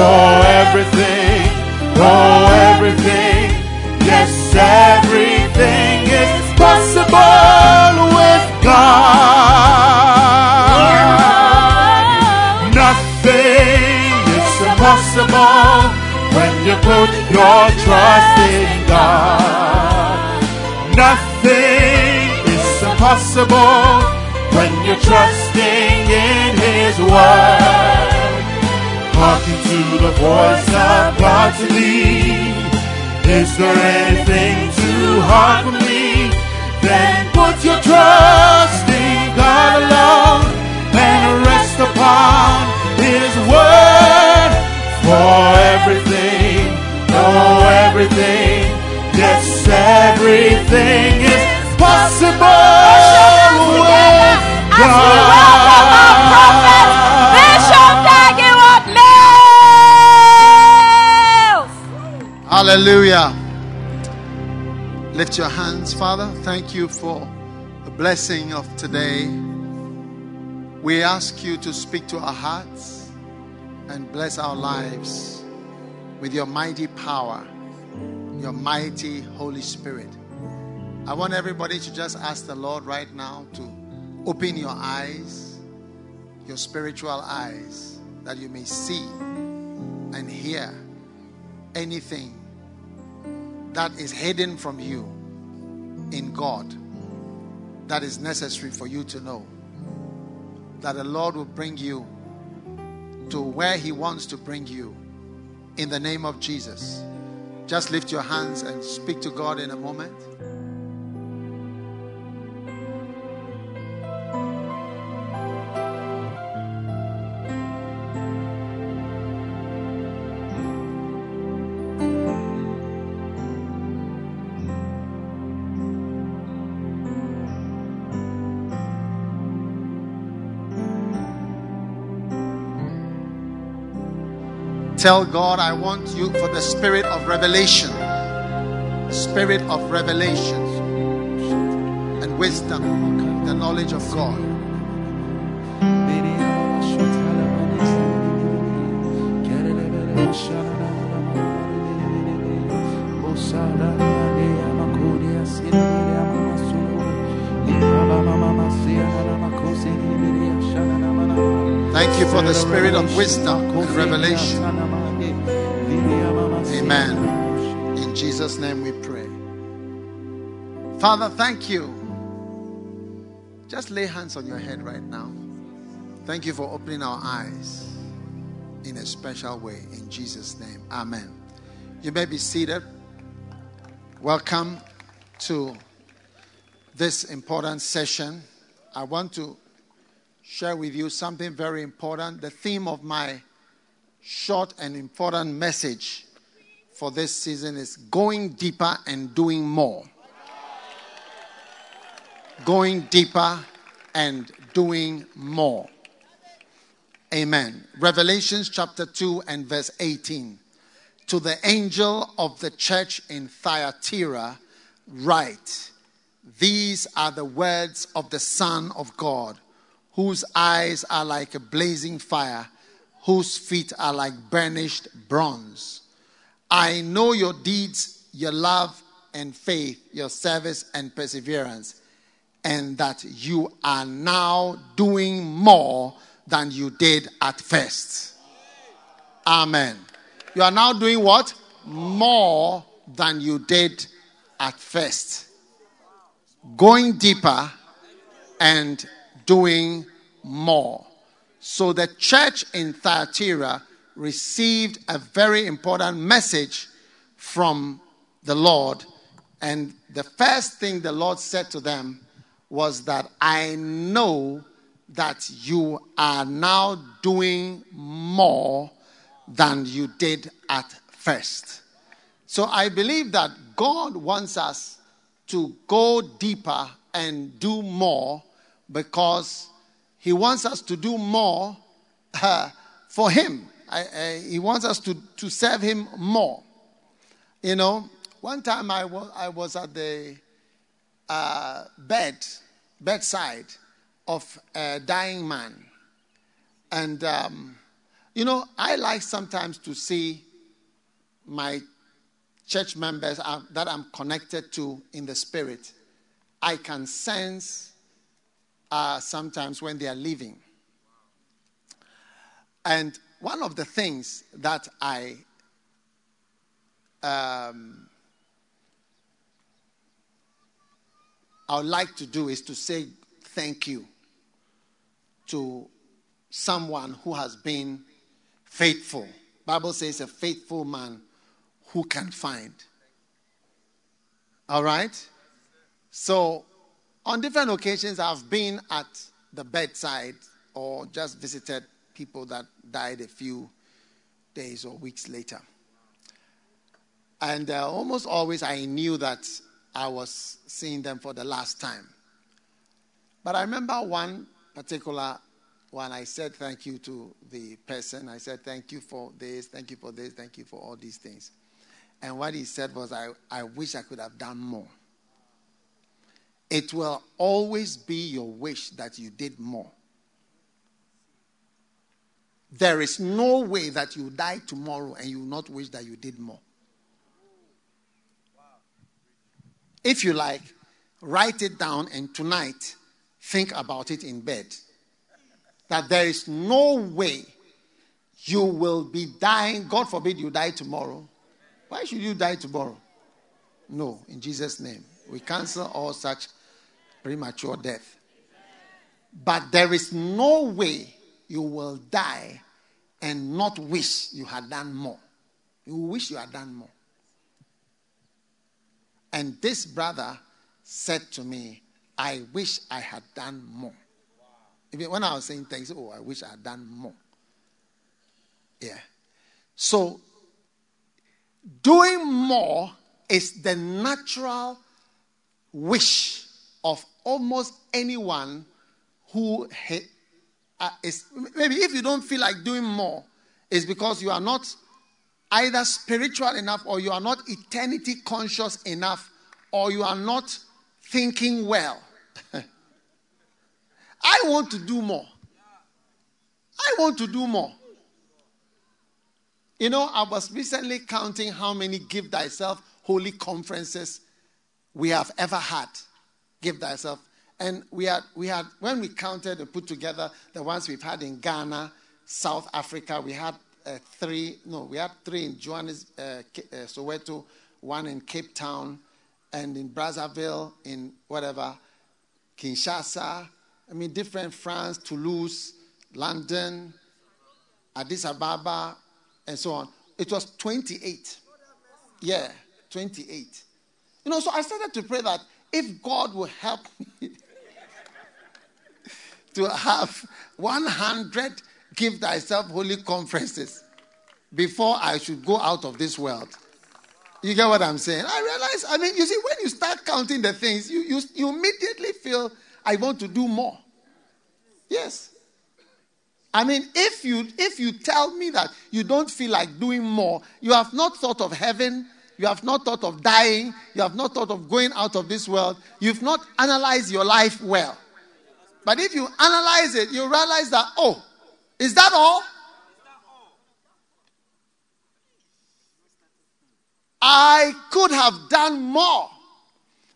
Oh, everything, oh, everything, yes, everything is possible with God. Nothing is impossible when you put your trust in God. Nothing is impossible when you're trusting in His Word. Talking to the voice of God to lead. Is there anything too hard for me? Then put your trust in God alone and rest upon His Word. For everything, oh everything, yes everything is possible with God. Welcome our prophet, Bishop Dag Heward Mills. Hallelujah. Lift your hands, Father. Thank you for the blessing of today. We ask you to speak to our hearts and bless our lives with your mighty power, your mighty Holy Spirit. I want everybody to just ask the Lord right now to open your eyes, your spiritual eyes, that you may see and hear anything that is hidden from you in God that is necessary for you to know. That the Lord will bring you to where He wants to bring you in the name of Jesus. Just lift your hands and speak to God in a moment. Tell God, I want you for the spirit of revelation. Spirit of revelation and wisdom, the knowledge of God. Thank you for the spirit of wisdom and revelation. Amen. In Jesus' name we pray. Father, thank you. Just lay hands on your head right now. Thank you for opening our eyes in a special way. In Jesus' name. Amen. You may be seated. Welcome to this important session. I want to share with you something very important. The theme of my short and important message for this season is going deeper and doing more. Going deeper and doing more. Amen. Revelations chapter 2 and verse 18. To the angel of the church in Thyatira write, these are the words of the Son of God, whose eyes are like a blazing fire, whose feet are like burnished bronze. I know your deeds, your love and faith, your service and perseverance, and that you are now doing more than you did at first. Amen. You are now doing what? More than you did at first. Going deeper and doing more. So the church in Thyatira received a very important message from the Lord. And the first thing the Lord said to them was that I know that you are now doing more than you did at first. So I believe that God wants us to go deeper and do more, because He wants us to do more for Him. He wants us to serve Him more. You know, one time I was at the bedside of a dying man. And, You know, I like sometimes to see my church members that I'm connected to in the spirit. I can sense sometimes when they are leaving. And one of the things that I would like to do is to say thank you to someone who has been faithful. Bible says a faithful man who can find. All right? So on different occasions, I've been at the bedside or just visited people that died a few days or weeks later. And almost always I knew that I was seeing them for the last time. But I remember one particular one. I said thank you to the person. I said thank you for this, thank you for this, thank you for all these things. And what he said was, I wish I could have done more. It will always be your wish that you did more. There is no way that you die tomorrow and you will not wish that you did more. If you like, write it down and tonight think about it in bed. That there is no way you will be dying. God forbid you die tomorrow. Why should you die tomorrow? No, in Jesus' name. We cancel all such premature death. But there is no way you will die and not wish you had done more. You wish you had done more. And this brother said to me, I wish I had done more. Even when I was saying things, oh, I wish I had done more. Yeah. So, doing more is the natural wish of almost anyone who is, maybe if you don't feel like doing more, it's because you are not either spiritual enough, or you are not eternity conscious enough, or you are not thinking well. I want to do more. I want to do more. You know, I was recently counting how many Give Thyself Holy conferences we have ever had. Give Thyself. And we had when we counted and put together the ones we've had in Ghana, South Africa, we had three in Johannesburg, Soweto, one in Cape Town, and in Brazzaville, in whatever, Kinshasa, I mean different, France, Toulouse, London, Addis Ababa, and so on. It was 28. Yeah, 28. You know, so I started to pray that if God will help me to have 100 Give Thyself Holy conferences before I should go out of this world. You get what I'm saying? I realize, I mean, you see, when you start counting the things, you immediately feel, I want to do more. Yes. I mean, if you tell me that you don't feel like doing more, you have not thought of heaven, you have not thought of dying, you have not thought of going out of this world, you've not analyzed your life well. But if you analyze it, you realize that, oh, is that all? I could have done more.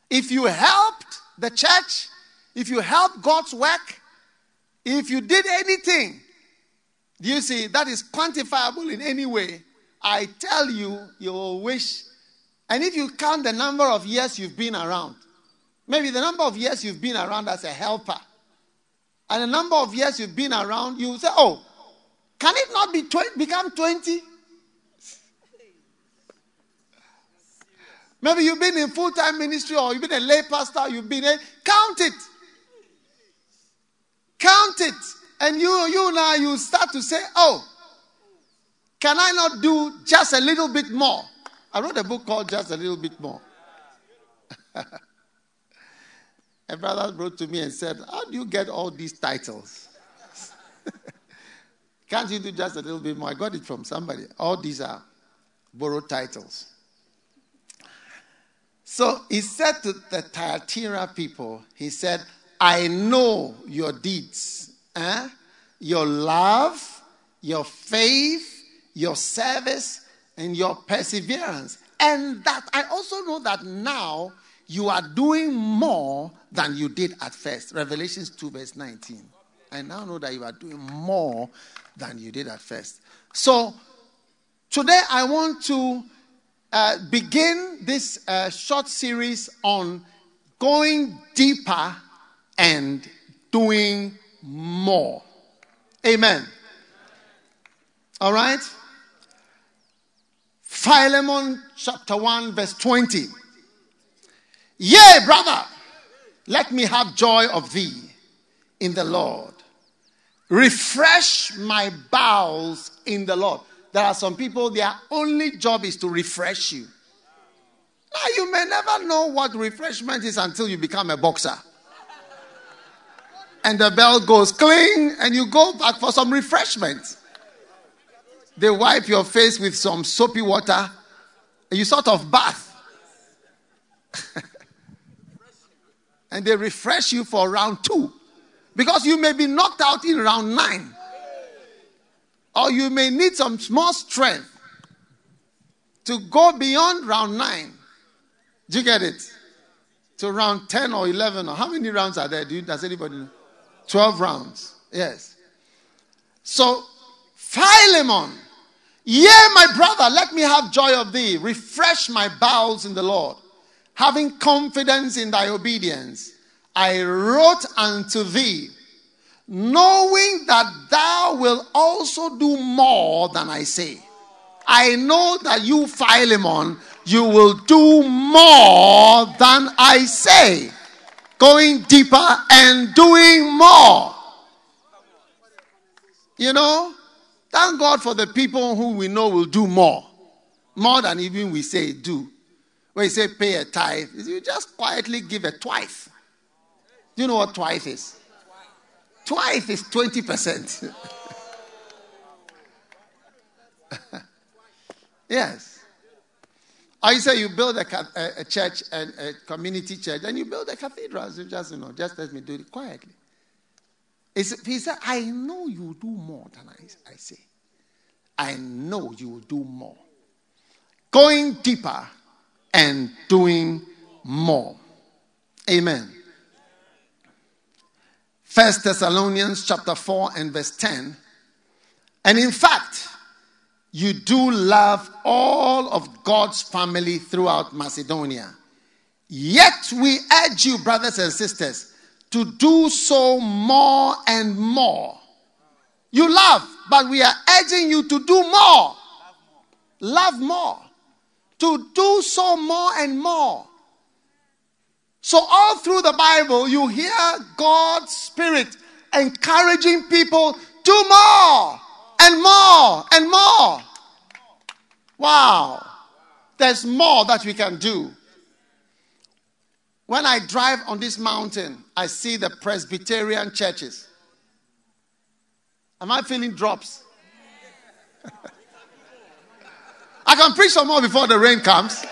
If you helped the church, if you helped God's work, if you did anything, do you see, that is quantifiable in any way, I tell you, you will wish. And if you count the number of years you've been around, maybe the number of years you've been around as a helper, and the number of years you've been around, you say, oh, can it not be become 20? Maybe you've been in full-time ministry, or you've been a lay pastor, you've been a... Count it. Count it. And you now, you start to say, oh, can I not do just a little bit more? I wrote a book called Just a Little Bit More. A brother wrote to me and said, how do you get all these titles? Can't you do just a little bit more? I got it from somebody. All these are borrowed titles. So he said to the Thyatira people, he said, I know your deeds, your love, your faith, your service, and your perseverance. And that I also know that now you are doing more than you did at first. Revelations 2 verse 19. I now know that you are doing more than you did at first. So today I want to begin this short series on going deeper and doing more. Amen. All right. Philemon chapter 1 verse 20. Yea, brother, let me have joy of thee in the Lord. Refresh my bowels in the Lord. There are some people, their only job is to refresh you. Now, you may never know what refreshment is until you become a boxer. And the bell goes cling, and you go back for some refreshment. They wipe your face with some soapy water, and you sort of bath. And they refresh you for round 2. Because you may be knocked out in round 9. Or you may need some small strength to go beyond round 9. Do you get it? To round 10 or 11. Or how many rounds are there? Does anybody know? 12 rounds. Yes. So, Philemon. Yea, my brother, let me have joy of thee. Refresh my bowels in the Lord. Having confidence in thy obedience, I wrote unto thee, knowing that thou wilt also do more than I say. I know that you, Philemon, you will do more than I say. Going deeper and doing more. You know, thank God for the people who we know will do more. More than even we say do. When you say pay a tithe, you just quietly give a tithe. Do you know what tithe is? Tithe is 20%. Yes. Or you say you build a church, and a community church, and you build a cathedral. So just, you know, just let me do it quietly. He said, I know you will do more than I say. I know you will do more. Going deeper and doing more. Amen. 1 Thessalonians chapter 4 and verse 10. And in fact, you do love all of God's family throughout Macedonia. Yet we urge you, brothers and sisters, to do so more and more. You love, but we are urging you to do more. Love more. To do so more and more. So all through the Bible, you hear God's Spirit encouraging people, do more and more and more. Wow. There's more that we can do. When I drive on this mountain, I see the Presbyterian churches. Am I feeling drops? I can preach some more before the rain comes.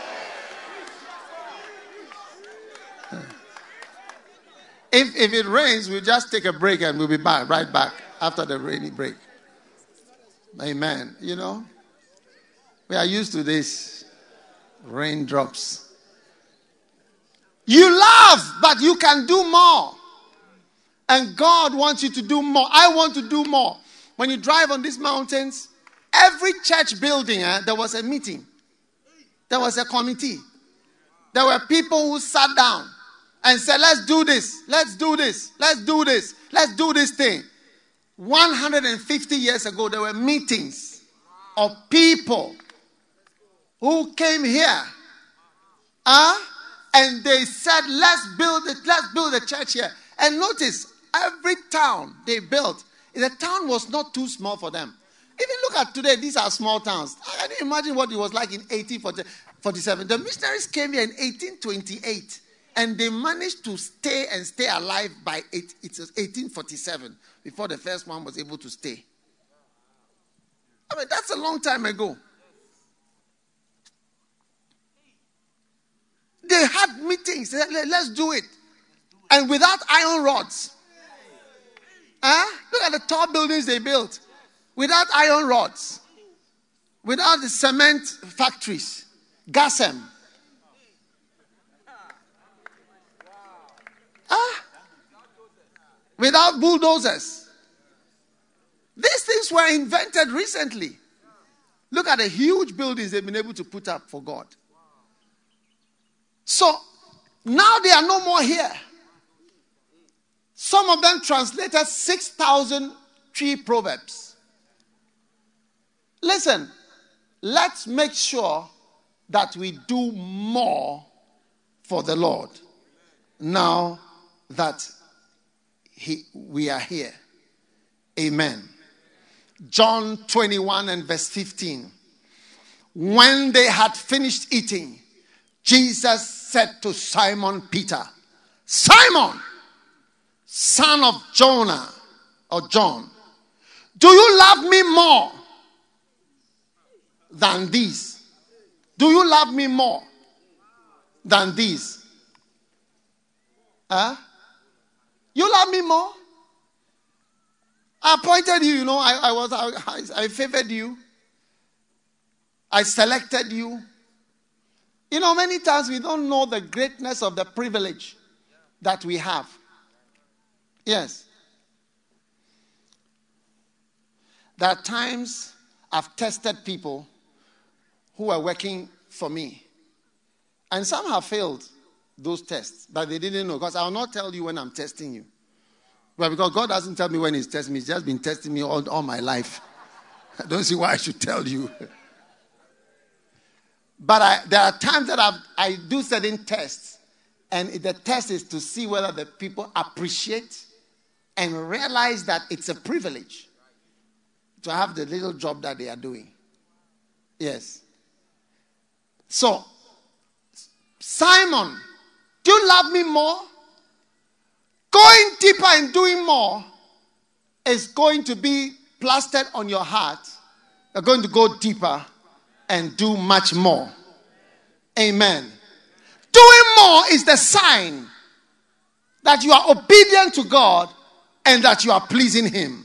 If it rains, we'll just take a break and we'll be back, right back after the rainy break. Amen. You know, we are used to this. Raindrops. You love, but you can do more. And God wants you to do more. I want to do more. When you drive on these mountains, every church building, there was a meeting. There was a committee. There were people who sat down and said, let's do this, let's do this, let's do this, let's do this thing. 150 years ago, there were meetings of people who came here and they said, let's build a church here. And notice, every town they built, the town was not too small for them. Even look at today, these are small towns. I can imagine what it was like in 1847. The missionaries came here in 1828. And they managed to stay alive by 1847, before the first one was able to stay. I mean, that's a long time ago. They had meetings. They said, let's do it. And without iron rods. Look at the tall buildings they built. without iron rods, without the cement factories, Gasem. Without bulldozers. These things were invented recently. Look at the huge buildings they've been able to put up for God. So, now they are no more here. Some of them translated 6,000 tree proverbs. Listen, let's make sure that we do more for the Lord now that we are here. Amen. John 21 and verse 15. When they had finished eating, Jesus said to Simon Peter, Simon, son of John, do you love me more than these? Do you love me more than these? Huh? You love me more? I appointed you, you know, I favored you. I selected you. You know, many times we don't know the greatness of the privilege that we have. Yes. There are times I've tested people who are working for me. And some have failed those tests, but they didn't know. Because I will not tell you when I'm testing you. Well, because God doesn't tell me when he's testing me. He's just been testing me all my life. I don't see why I should tell you. But there are times that I do certain tests. And the test is to see whether the people appreciate and realize that it's a privilege to have the little job that they are doing. Yes. So, Simon, do you love me more? Going deeper and doing more is going to be plastered on your heart. You're going to go deeper and do much more. Amen. Doing more is the sign that you are obedient to God and that you are pleasing Him.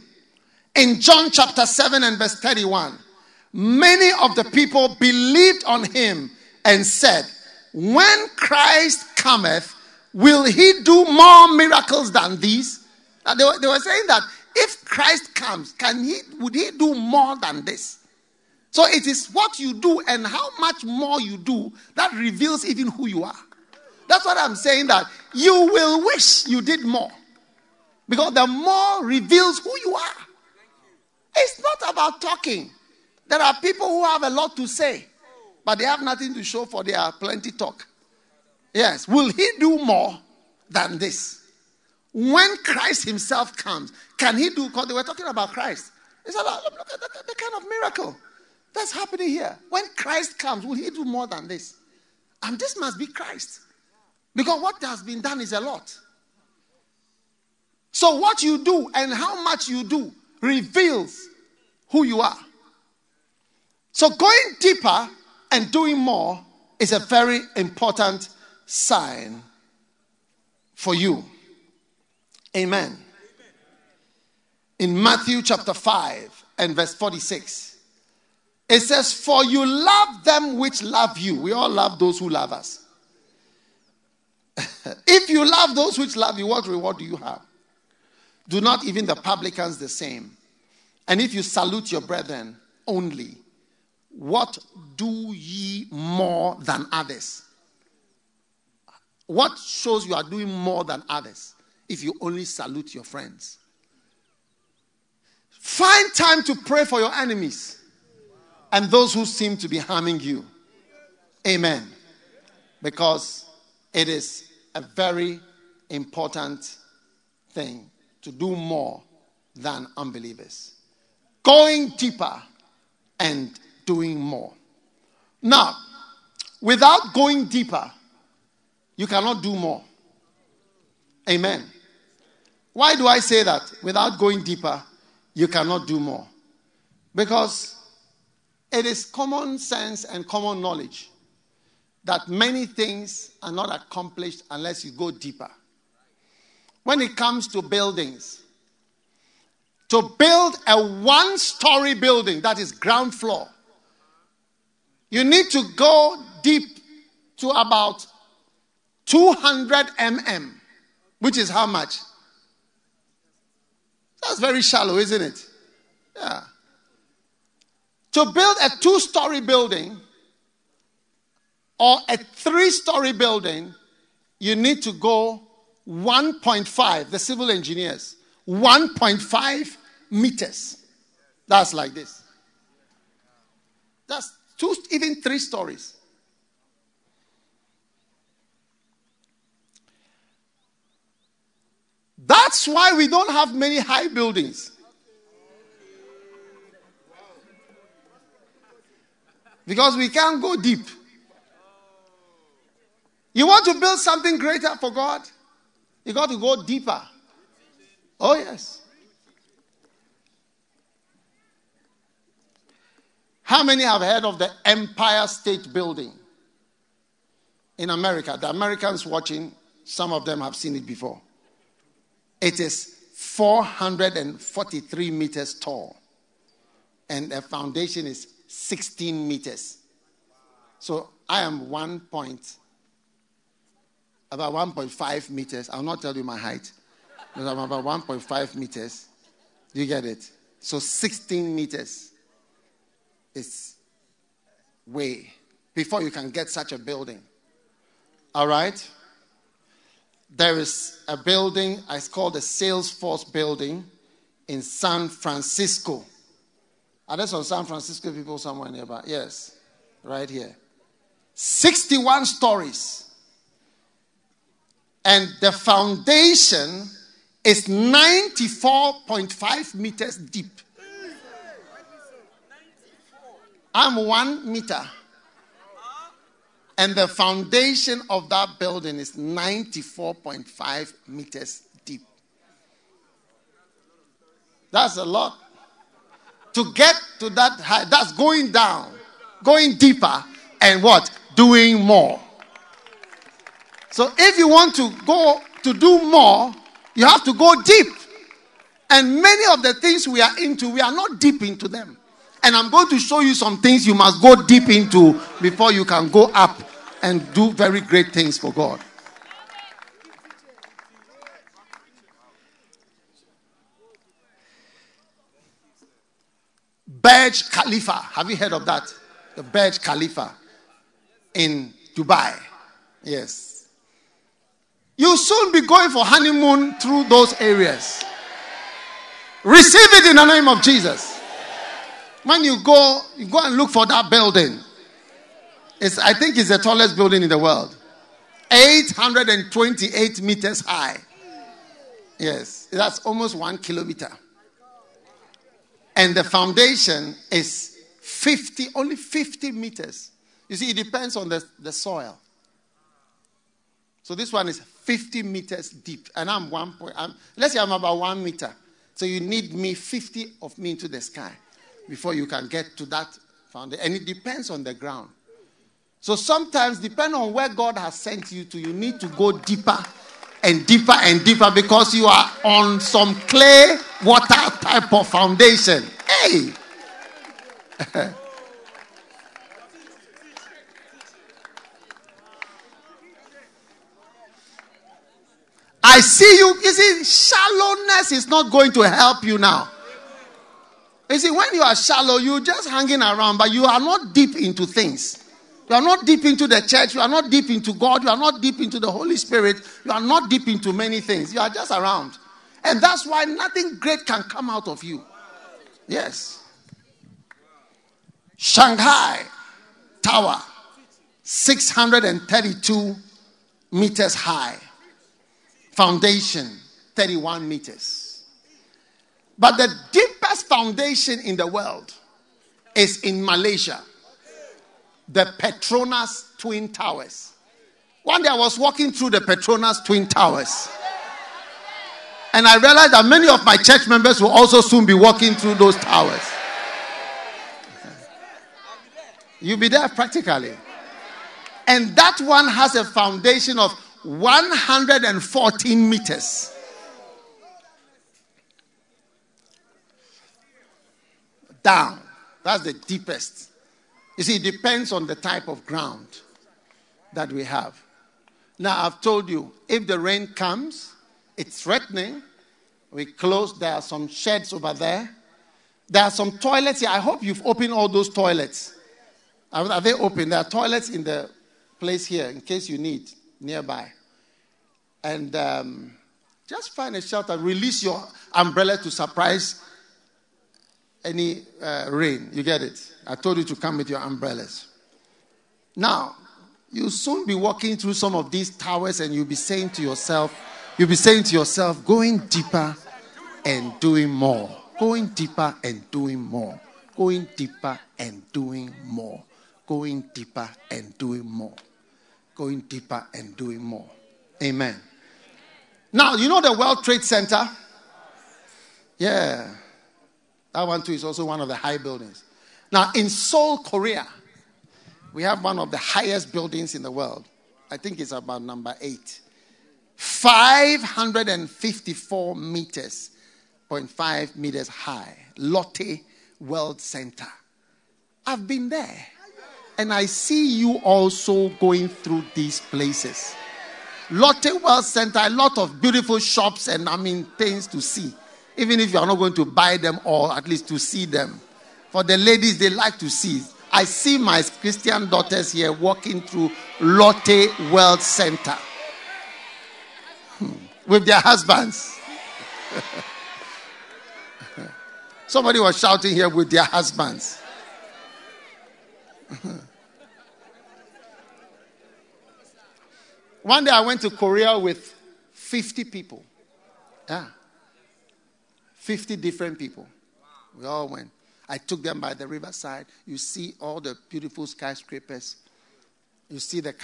In John chapter 7 and verse 31, many of the people believed on Him and said, when Christ cometh, will He do more miracles than these? And they were saying that if Christ comes, would He do more than this? So it is what you do and how much more you do that reveals even who you are. That's what I'm saying, that you will wish you did more. Because the more reveals who you are. It's not about talking. There are people who have a lot to say, but they have nothing to show for their plenty talk. Yes. Will He do more than this? When Christ Himself comes, can He do? Because they were talking about Christ. It's like, look at the kind of miracle that's happening here. When Christ comes, will He do more than this? And this must be Christ. Because what has been done is a lot. So what you do and how much you do reveals who you are. So going deeper and doing more is a very important sign for you. Amen. In Matthew chapter 5 and verse 46, it says, for you love them which love you. We all love those who love us. If you love those which love you, what reward do you have? Do not even the publicans the same? And if you salute your brethren only, what do ye more than others? What shows you are doing more than others? If you only salute your friends. Find time to pray for your enemies and those who seem to be harming you. Amen. Because it is a very important thing to do more than unbelievers. Going deeper and doing more. Now, without going deeper, you cannot do more. Amen. Why do I say that? Without going deeper, you cannot do more. Because it is common sense and common knowledge that many things are not accomplished unless you go deeper. When it comes to buildings, to build a one-story building that is ground floor. You need to go deep to about 200 mm, which is how much? That's very shallow, isn't it? Yeah. To build a two-story building or a three-story building, you need to go 1.5, the civil engineers, 1.5 meters. That's like this. That's two, even three stories. That's why we don't have many high buildings. Because we can't go deep. You want to build something greater for God? You got to go deeper. Oh, yes. How many have heard of the Empire State Building in America? The Americans watching, some of them have seen it before. It is 443 meters tall. And the foundation is 16 meters. So I am about 1.5 meters. I'll not tell you my height. But I'm about 1.5 meters. Do you get it? So 16 meters is way before you can get such a building. All right? There is a building, it's called the Salesforce Building in San Francisco. Are there some San Francisco people somewhere nearby? Yes, right here. 61 stories. And the foundation is 94.5 meters deep. I'm 1 meter. And the foundation of that building is 94.5 meters deep. That's a lot. To get to that height, that's going down, going deeper, and what? Doing more. So if you want to go to do more, you have to go deep. And many of the things we are into, we are not deep into them. And I'm going to show you some things you must go deep into before you can go up and do very great things for God. Burj Khalifa. Have you heard of that? The Burj Khalifa in Dubai. Yes. You'll soon be going for honeymoon through those areas. Receive it in the name of Jesus. When you go and look for that building. I think it's the tallest building in the world. 828 meters high. Yes, that's almost 1 kilometer. And the foundation is only 50 meters. You see, it depends on the soil. So this one is 50 meters deep. And I'm let's say I'm about 1 meter. So you need 50 of me into the sky before you can get to that foundation. And it depends on the ground. So sometimes, depending on where God has sent you to, you need to go deeper and deeper and deeper because you are on some clay, water type of foundation. Hey! I see you. You see, shallowness is not going to help you now. You see, when you are shallow, you're just hanging around, but you are not deep into things. You are not deep into the church. You are not deep into God. You are not deep into the Holy Spirit. You are not deep into many things. You are just around. And that's why nothing great can come out of you. Yes. Shanghai Tower, 632 meters high. Foundation, 31 meters. But the deepest foundation in the world is in Malaysia. The Petronas Twin Towers. One day I was walking through the Petronas Twin Towers. And I realized that many of my church members will also soon be walking through those towers. You'll be there practically. And that one has a foundation of 114 meters. down. That's the deepest. You see, it depends on the type of ground that we have. Now, I've told you, if the rain comes, it's threatening. We close. There are some sheds over there. There are some toilets here. I hope you've opened all those toilets. Are they open? There are toilets in the place here in case you need nearby. And just find a shelter. Release your umbrella to surprise any rain. You get it? I told you to come with your umbrellas. Now, you'll soon be walking through some of these towers and you'll be saying to yourself, going deeper and doing more. Going deeper and doing more. Going deeper and doing more. Going deeper and doing more. Going deeper and doing more. Amen. Now, you know the World Trade Center? Yeah. That one too is also one of the high buildings. Now, in Seoul, Korea, we have one of the highest buildings in the world. I think it's about number 8. 554 meters, 0.5 meters high. Lotte World Center. I've been there. And I see you also going through these places. Lotte World Center, a lot of beautiful shops and things to see. Even if you are not going to buy them all, at least to see them. For the ladies, they like to see. I see my Christian daughters here walking through Lotte World Center. With their husbands. Somebody was shouting here with their husbands. One day I went to Korea with 50 people. Yeah. 50 different people. We all went. I took them by the riverside. You see all the beautiful skyscrapers. You see the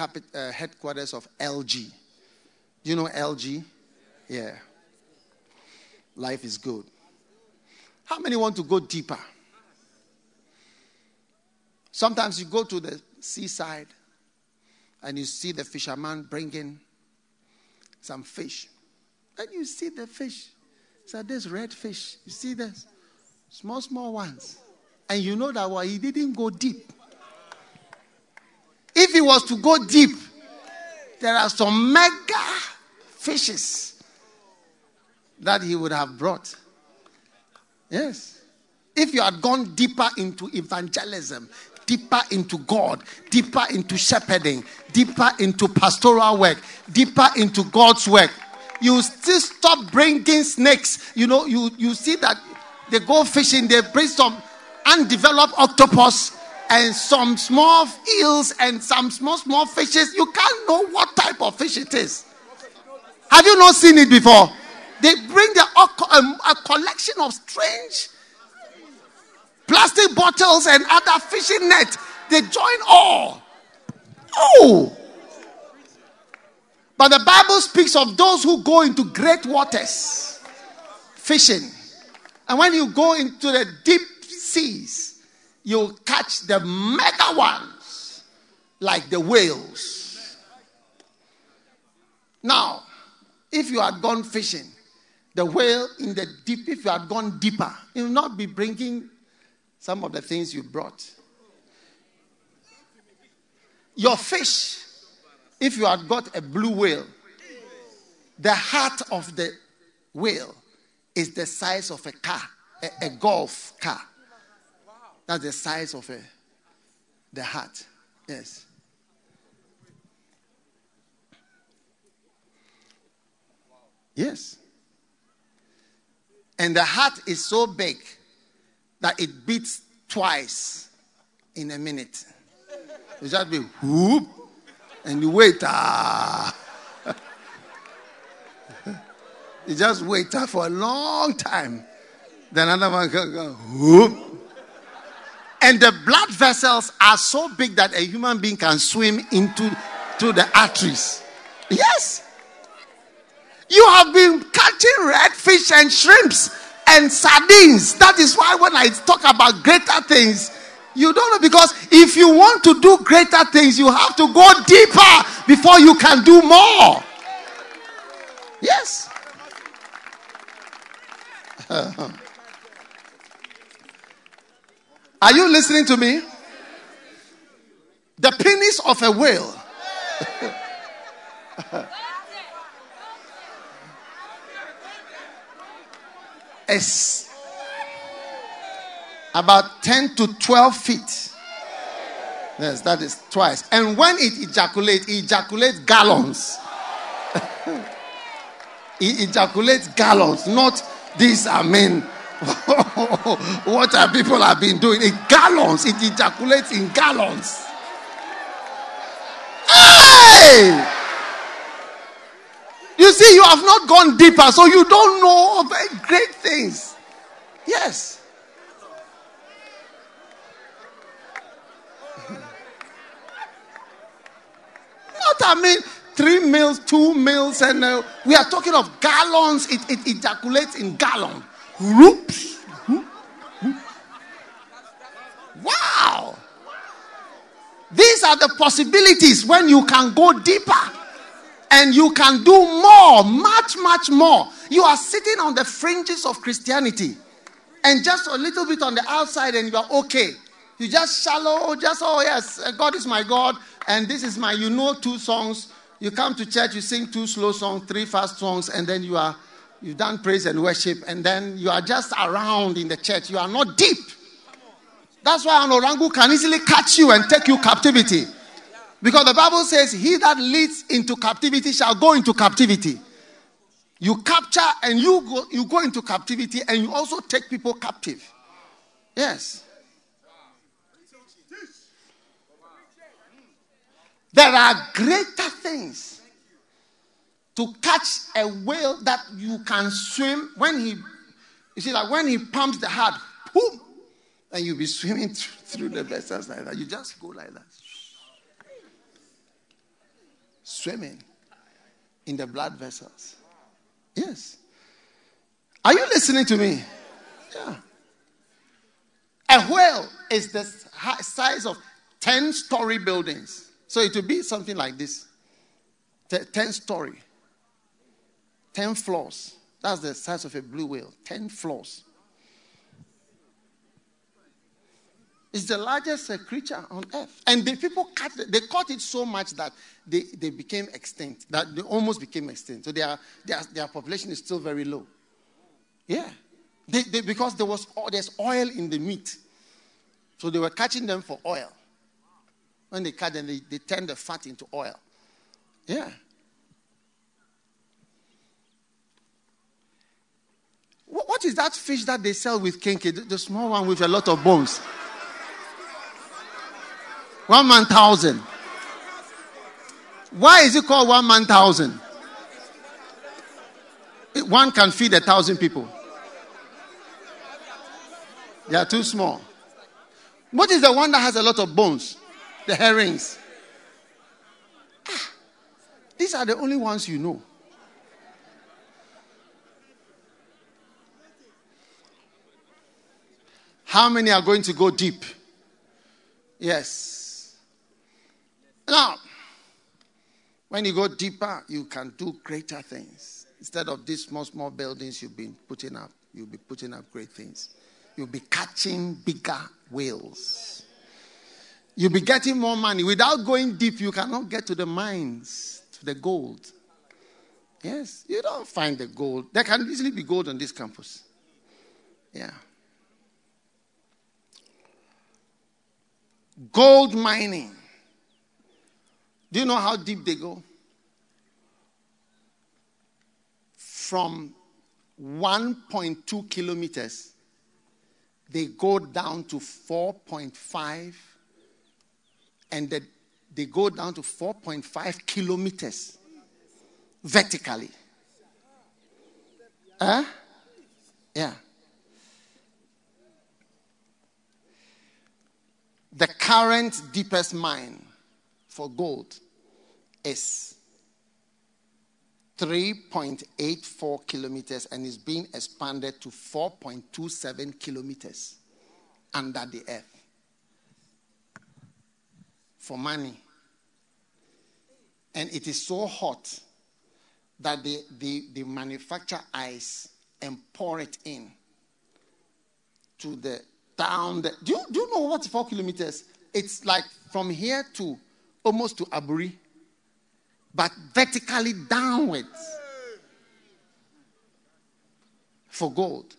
headquarters of LG. You know LG? Yeah. Life is good. How many want to go deeper? Sometimes you go to the seaside and you see the fisherman bringing some fish. And you see the fish. So there's red fish. You see the small, small ones. And you know that why he didn't go deep. If he was to go deep, there are some mega fishes that he would have brought. Yes. If you had gone deeper into evangelism, deeper into God, deeper into shepherding, deeper into pastoral work, deeper into God's work, you still stop bringing snakes. You know, you see that they go fishing, they bring some undeveloped octopus and some small eels and some small fishes. You can't know what type of fish it is. Have you not seen it before? They bring a collection of strange plastic bottles and other fishing nets. They join all. Oh! But the Bible speaks of those who go into great waters fishing. And when you go into the deep seas, you'll catch the mega ones like the whales. Now, if you had gone fishing, the whale in the deep, if you had gone deeper, you'll not be bringing some of the things you brought. Your fish, if you had got a blue whale, the heart of the whale is the size of a car, a golf car. That's the size of the heart. Yes. Yes. And the heart is so big that it beats twice in a minute. You just be whoop, and you wait. You just wait for a long time. Then another one goes whoop. And the blood vessels are so big that a human being can swim into the arteries. Yes. You have been catching redfish and shrimps and sardines. That is why when I talk about greater things, you don't know, because if you want to do greater things, you have to go deeper before you can do more. Yes. Are you listening to me? The penis of a whale. It's about 10 to 12 feet. Yes, that is twice. And when it ejaculates gallons. It ejaculates gallons, not this, I mean, what are people have been doing? In gallons. It ejaculates in gallons. Hey! You see, you have not gone deeper, so you don't know of great things. Yes. Not, I mean, 3 meals, 2 meals, and we are talking of gallons. It ejaculates in gallons. Oops. Wow. These are the possibilities when you can go deeper and you can do more, much, much more. You are sitting on the fringes of Christianity and just a little bit on the outside and you are okay. You just shallow, just, oh yes, God is my God and this is my, you know, 2 songs. You come to church, you sing 2 slow songs, 3 fast songs, and then you are, you've done praise and worship, and then you are just around in the church. You are not deep. That's why an orangu can easily catch you and take you captivity. Because the Bible says, he that leads into captivity shall go into captivity. You capture and you go into captivity, and you also take people captive. Yes. There are greater things. To catch a whale that you can swim when he, you see, like when he pumps the heart, boom, and you'll be swimming through the vessels like that. You just go like that. Swimming in the blood vessels. Yes. Are you listening to me? Yeah. A whale is the size of 10-story buildings. So it will be something like this. 10-story. 10 floors. That's the size of a blue whale. 10 floors. It's the largest creature on earth. And the people caught it so much that they became extinct. That they almost became extinct. So their population is still very low. Yeah. Because there's oil in the meat. So they were catching them for oil. When they catch them, they turn the fat into oil. Yeah. What is that fish that they sell with kinky? The small one with a lot of bones. 1,000. Why is it called 1,000? One can feed 1,000 people. They are too small. What is the one that has a lot of bones? The herrings. Ah, these are the only ones you know. How many are going to go deep? Yes. Now, when you go deeper, you can do greater things. Instead of these small buildings you've been putting up, you'll be putting up great things. You'll be catching bigger whales. You'll be getting more money. Without going deep, you cannot get to the mines, to the gold. Yes, you don't find the gold. There can easily be gold on this campus. Yeah. Gold mining. Do you know how deep they go? From 1.2 kilometers, they go down to 4.5, and they go down to 4.5 kilometers vertically. Huh? Yeah. The current deepest mine for gold is 3.84 kilometers and is being expanded to 4.27 kilometers under the earth for money. And it is so hot that they manufacture ice and pour it in to the down the, do you know what 4 kilometers? It's like from here to almost to Aburi, but vertically downwards for gold.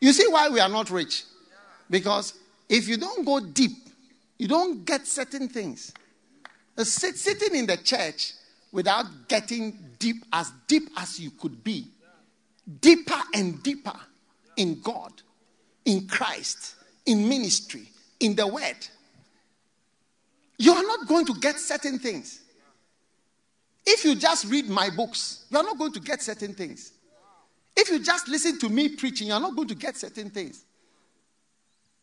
You see why we are not rich? Because if you don't go deep, you don't get certain things. Sitting in the church without getting deep as you could be, deeper and deeper in God, in Christ, in ministry, in the Word, you are not going to get certain things. If you just read my books, you are not going to get certain things. If you just listen to me preaching, you are not going to get certain things.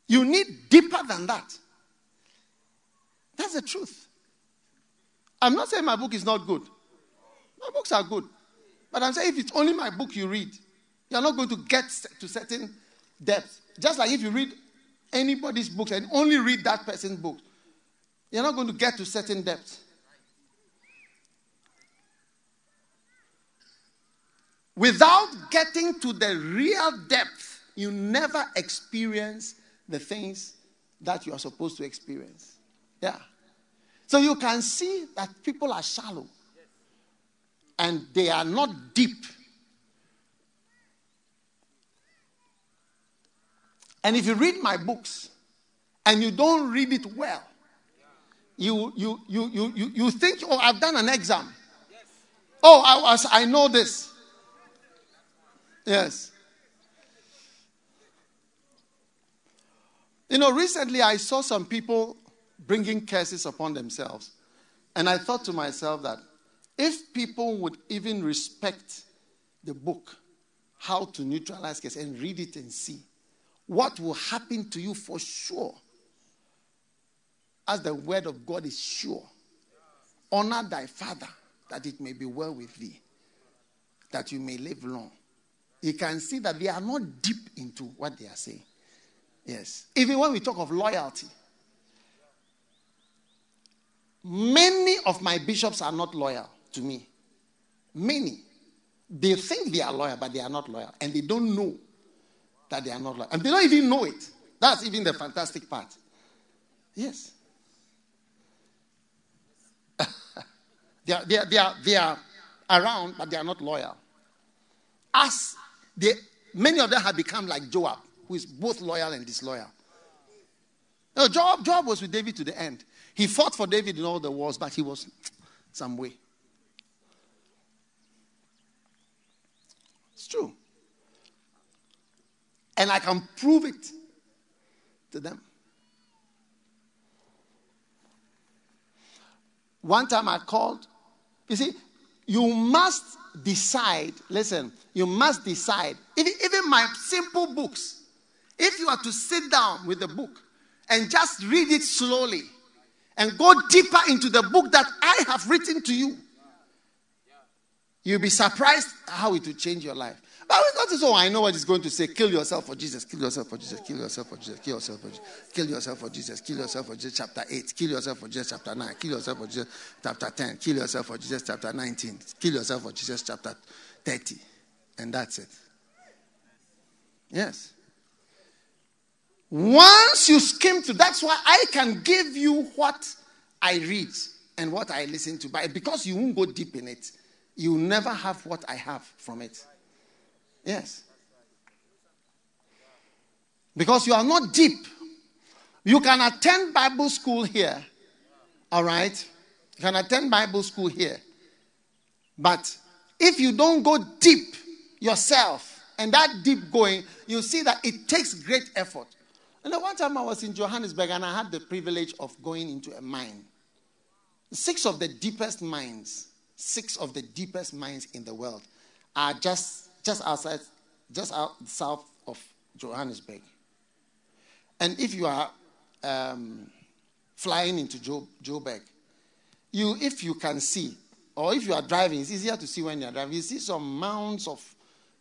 You need deeper than that. That's the truth. I'm not saying my book is not good. My books are good. But I'm saying if it's only my book you read, you're not going to get to certain depths. Just like if you read anybody's books and only read that person's book, you're not going to get to certain depths. Without getting to the real depth, you never experience the things that you are supposed to experience. Yeah. So you can see that people are shallow. And they are not deep. And if you read my books and you don't read it well, you think, oh, I've done an exam. Oh, I know this. Yes. You know, recently I saw some people bringing curses upon themselves. And I thought to myself that if people would even respect the book, How to Neutralize Curses, and read it and see, what will happen to you for sure, as the word of God is sure. Honor thy father, that it may be well with thee, that you may live long. You can see that they are not deep into what they are saying. Yes. Even when we talk of loyalty, many of my bishops are not loyal to me. Many. They think they are loyal, but they are not loyal. And they don't know that they are not loyal. And they don't even know it. That's even the fantastic part. Yes. They are around, but they are not loyal. Many of them have become like Joab, who is both loyal and disloyal. No, Joab was with David to the end. He fought for David in all the wars, but he was some way. It's true. And I can prove it to them. One time I called. You see, you must decide. Listen, you must decide. Even my simple books, if you are to sit down with the book and just read it slowly, and go deeper into the book that I have written to you, you'll be surprised how it will change your life. But it's not so, I know what it's going to say. Kill yourself for Jesus. Kill yourself for Jesus. Kill yourself for Jesus. Kill yourself for Jesus. Kill yourself for Jesus. Kill yourself for Jesus. Chapter 8. Kill yourself for Jesus. Chapter 9. Kill yourself for Jesus. Chapter 10. Kill yourself for Jesus. Chapter 19. Kill yourself for Jesus. Chapter 30. And that's it. Yes. Once you skim through, that's why I can give you what I read and what I listen to. But because you won't go deep in it, you'll never have what I have from it. Yes. Because you are not deep. You can attend Bible school here. All right? You can attend Bible school here. But if you don't go deep yourself, and that deep going, you see that it takes great effort. And the one time I was in Johannesburg and I had the privilege of going into a mine. 6 of the deepest mines in the world are just outside south of Johannesburg. And if you are flying into Joburg, if you can see, or if you are driving, it's easier to see when you are driving, you see some mounds of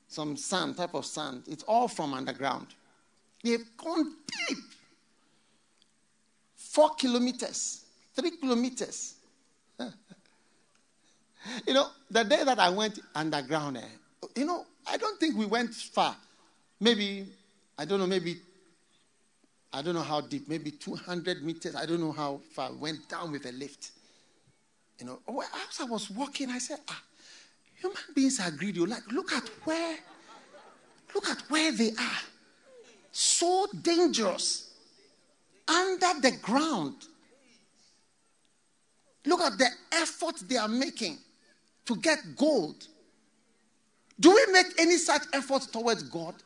some sand, type of sand. It's all from underground. They've gone deep. 4 kilometers, 3 kilometers. You know, the day that I went underground, I don't think we went far. Maybe I don't know how deep, maybe 200 meters. I don't know how far. Went down with a lift. You know, as I was walking, I said, human beings are greedy. Like, look at where they are. So dangerous. Under the ground. Look at the effort they are making to get gold. Do we make any such effort towards God?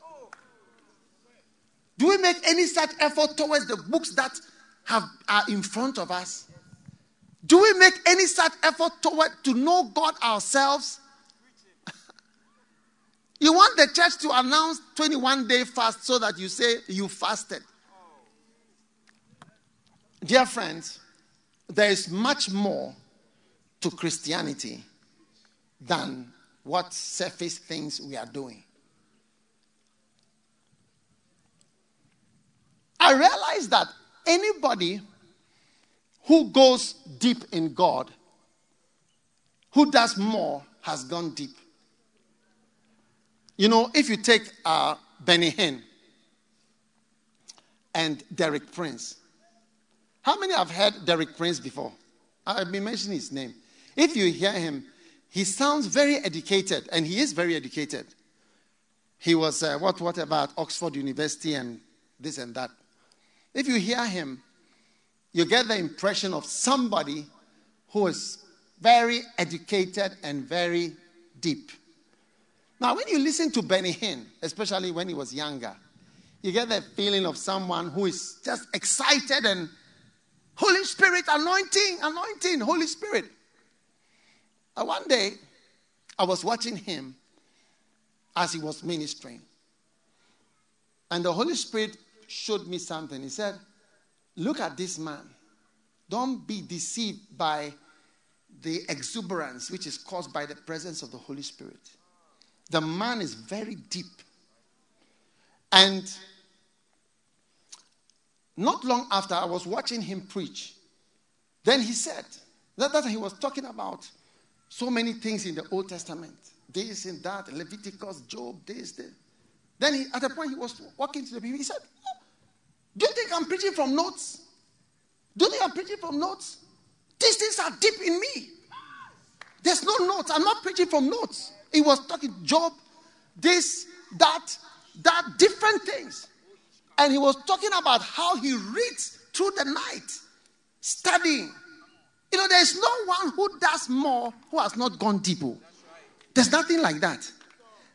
Do we make any such effort towards the books that are in front of us? Do we make any such effort toward to know God ourselves? You want the church to announce 21-day fast so that you say you fasted. Dear friends, there is much more to Christianity than what surface things we are doing. I realize that anybody who goes deep in God, who does more, has gone deep. You know, if you take Benny Hinn and Derek Prince, how many have heard Derek Prince before? I've been mentioning his name. If you hear him, he sounds very educated, and he is very educated. He was about Oxford University and this and that. If you hear him, you get the impression of somebody who is very educated and very deep. Now, when you listen to Benny Hinn, especially when he was younger, you get the feeling of someone who is just excited and Holy Spirit, anointing, Holy Spirit. One day, I was watching him as he was ministering. And the Holy Spirit showed me something. He said, look at this man. Don't be deceived by the exuberance which is caused by the presence of the Holy Spirit. The man is very deep. And not long after, I was watching him preach. Then he said, that he was talking about so many things in the Old Testament. This and that, Leviticus, Job, this. Then he, at a point, he was walking to the people. He said, do you think I'm preaching from notes? These things are deep in me. There's no notes. I'm not preaching from notes. He was talking Job, this, that, different things. And he was talking about how he reads through the night, studying. You know, there's no one who does more who has not gone deep. There's nothing like that.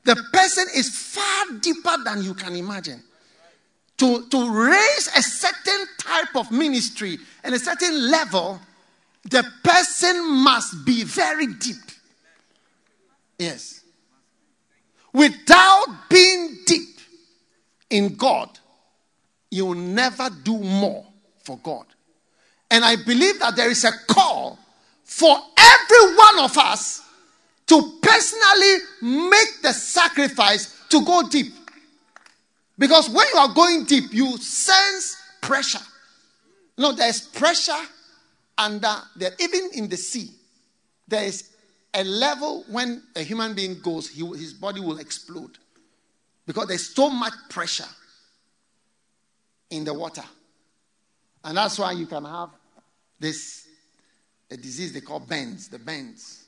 The person is far deeper than you can imagine. To raise a certain type of ministry and a certain level, the person must be very deep. Yes. Without being deep in God, you will never do more for God. And I believe that there is a call for every one of us to personally make the sacrifice to go deep. Because when you are going deep, you sense pressure. No, there is pressure under there. Even in the sea, there is a level when a human being goes, his body will explode. Because there is so much pressure in the water. And that's why you can have this a disease they call bends, the bends,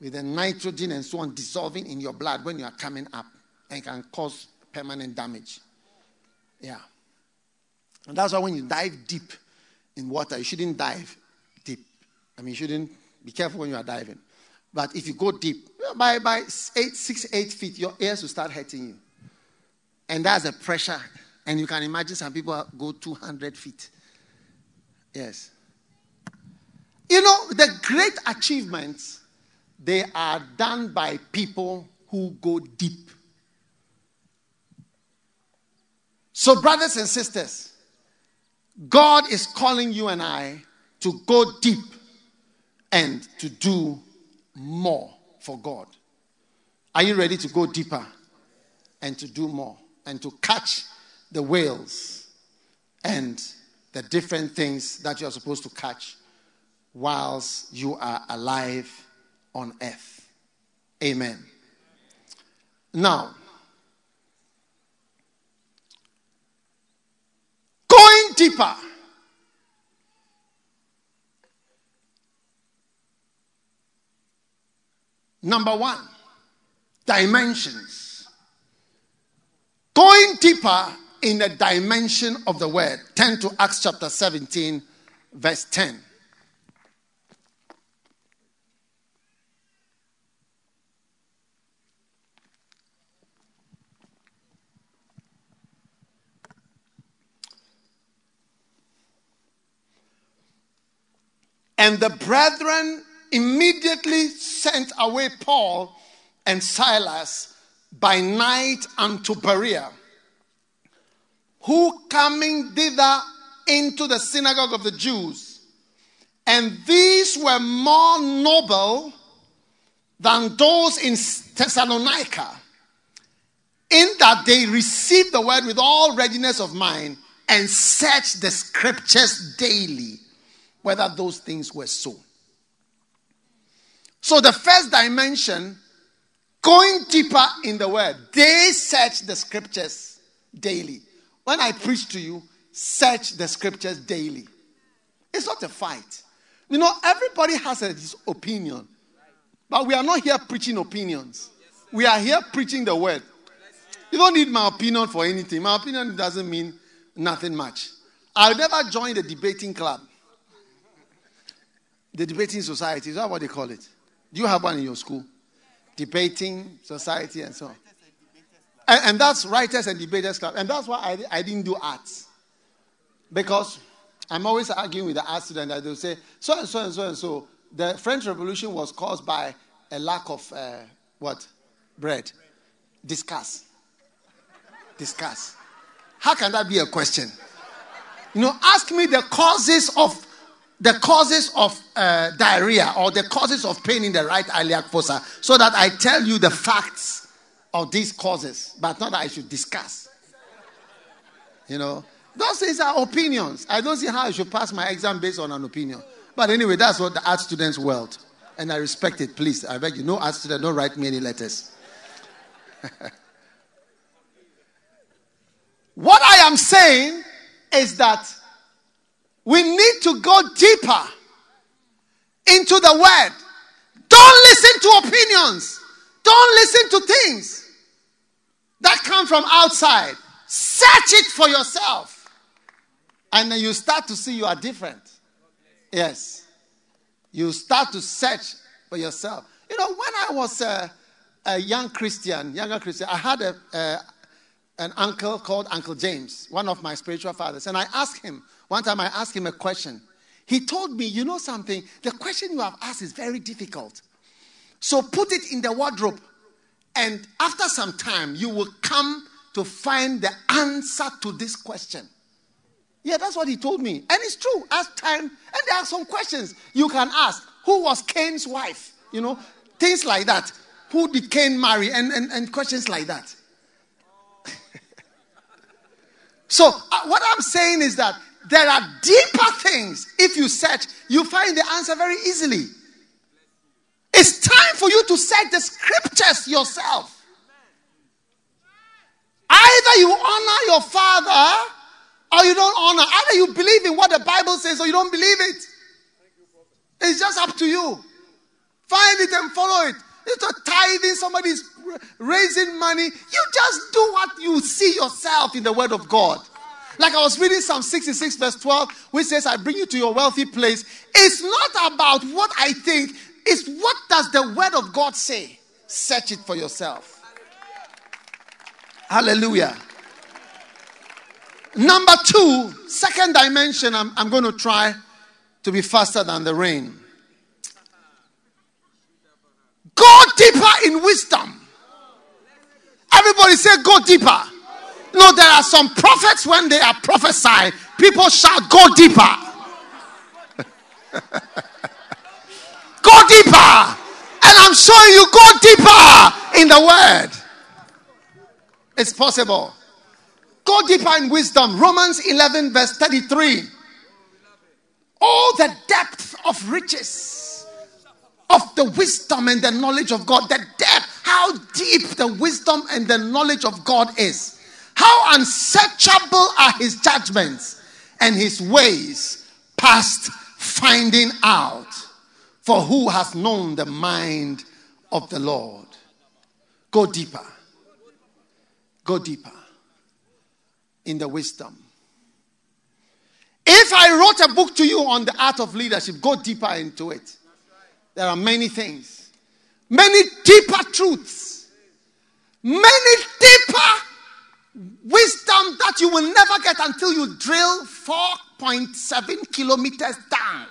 with the nitrogen and so on dissolving in your blood when you are coming up, and can cause permanent damage. Yeah. And that's why when you dive deep in water, you shouldn't dive deep. I mean, you shouldn't be careful when you are diving. But if you go deep, by 8 feet, your ears will start hurting you. And that's the pressure. And you can imagine some people go 200 feet. Yes. You know, the great achievements, they are done by people who go deep. So, brothers and sisters, God is calling you and I to go deep and to do more for God. Are you ready to go deeper and to do more and to catch the whales and the different things that you are supposed to catch whilst you are alive on earth? Amen. Now, go deeper. Number one, dimensions. Going deeper in the dimension of the word. Turn to Acts chapter 17, verse 10. And the brethren immediately sent away Paul and Silas by night unto Berea, who coming thither into the synagogue of the Jews. And these were more noble than those in Thessalonica, in that they received the word with all readiness of mind and searched the scriptures daily, whether those things were so. So the first dimension, going deeper in the word. They search the scriptures daily. When I preach to you, search the scriptures daily. It's not a fight. You know, everybody has his opinion. But we are not here preaching opinions. We are here preaching the word. You don't need my opinion for anything. My opinion doesn't mean nothing much. I'll never join the debating club. The debating society, is that what they call it? Do you have one in your school? Debating society and so on. And that's writers and debaters club. And that's why I didn't do arts. Because I'm always arguing with the art student that they'll say, so and so and so and so. The French Revolution was caused by a lack of what? Bread. Discuss. How can that be a question? You know, ask me the causes of diarrhea or the causes of pain in the right iliac fossa, so that I tell you the facts of these causes, but not that I should discuss. You know, those things are opinions. I don't see how I should pass my exam based on an opinion. But anyway, that's what the art students' world, and I respect it. Please, I beg you, no art student, don't write me any letters. What I am saying is that we need to go deeper into the word. Don't listen to opinions. Don't listen to things that come from outside. Search it for yourself. And then you start to see you are different. Yes. You start to search for yourself. You know, when I was a younger Christian, I had an uncle called Uncle James, one of my spiritual fathers. And I asked him, one time I asked him a question. He told me, you know something, the question you have asked is very difficult. So put it in the wardrobe, and after some time, you will come to find the answer to this question. Yeah, that's what he told me. And it's true, as time, and there are some questions you can ask. Who was Cain's wife? You know, things like that. Who did Cain marry? And questions like that. So what I'm saying is that there are deeper things. If you search, you find the answer very easily. It's time for you to search the scriptures yourself. Either you honor your father or you don't honor. Either you believe in what the Bible says or you don't believe it. It's just up to you. Find it and follow it. It's not tithing. Somebody's raising money. You just do what you see yourself in the word of God. Like I was reading Psalm 66 verse 12, which says, I bring you to your wealthy place. It's not about what I think. It's what does the word of God say? Search it for yourself. Hallelujah. Number two, second dimension. I'm going to try to be faster than the rain. Go deeper in wisdom. Everybody say, go deeper. No, there are some prophets, when they are prophesying, people shout, go deeper. Go deeper. And I'm showing you, go deeper in the word. It's possible. Go deeper in wisdom. Romans 11 verse 33. Oh, the depth of riches of the wisdom and the knowledge of God. The depth, how deep the wisdom and the knowledge of God is. How unsearchable are his judgments and his ways past finding out. For who has known the mind of the Lord? Go deeper. Go deeper in the wisdom. If I wrote a book to you on the art of leadership, go deeper into it. There are many things, many deeper truths, many deeper wisdom that you will never get until you drill 4.7 kilometers down.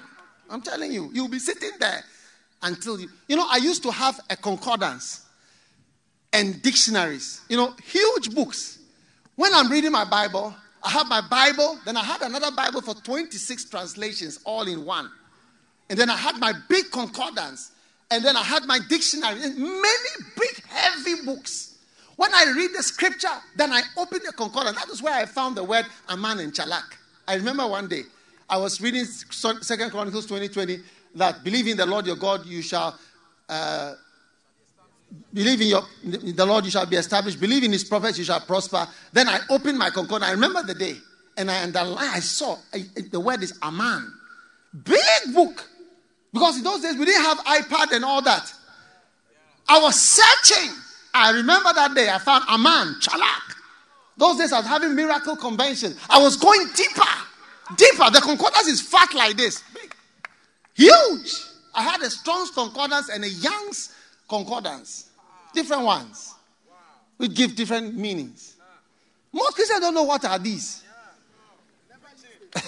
I'm telling you, you'll be sitting there until you... You know, I used to have a concordance and dictionaries. You know, huge books. When I'm reading my Bible, I have my Bible. Then I had another Bible for 26 translations all in one. And then I had my big concordance. And then I had my dictionary. Many big, heavy books. When I read the scripture, then I open the concordance. That is where I found the word Aman and Chalak. I remember one day, I was reading 2 Chronicles 20:20 that believe in the Lord your God, you shall believe in the Lord, you shall be established. Believe in his prophets, you shall prosper. Then I opened my concordance. I remember the day, and I saw the word is Aman. Big book. Because in those days, we didn't have iPad and all that. I was searching. I remember that day, I found Aman, Chalak. Those days, I was having miracle convention. I was going deeper. Deeper. The concordance is fat like this. Big. Huge. I had a Strong's Concordance and a Young's Concordance. Different ones. We give different meanings. Most Christians don't know what are these.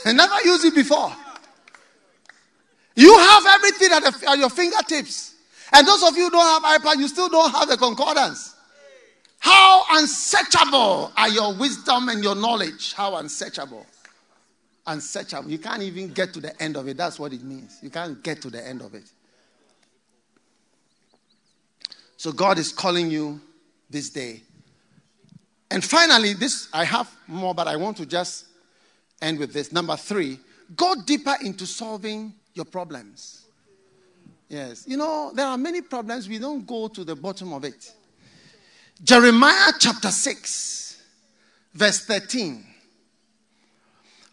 Never used it before. You have everything at your fingertips. And those of you who don't have iPad, you still don't have the concordance. How unsearchable are your wisdom and your knowledge. How unsearchable. Unsearchable. You can't even get to the end of it. That's what it means. You can't get to the end of it. So God is calling you this day. And finally, this, I have more, but I want to just end with this. Number 3, go deeper into solving your problems. Yes. You know, there are many problems. We don't go to the bottom of it. Jeremiah chapter 6, verse 13.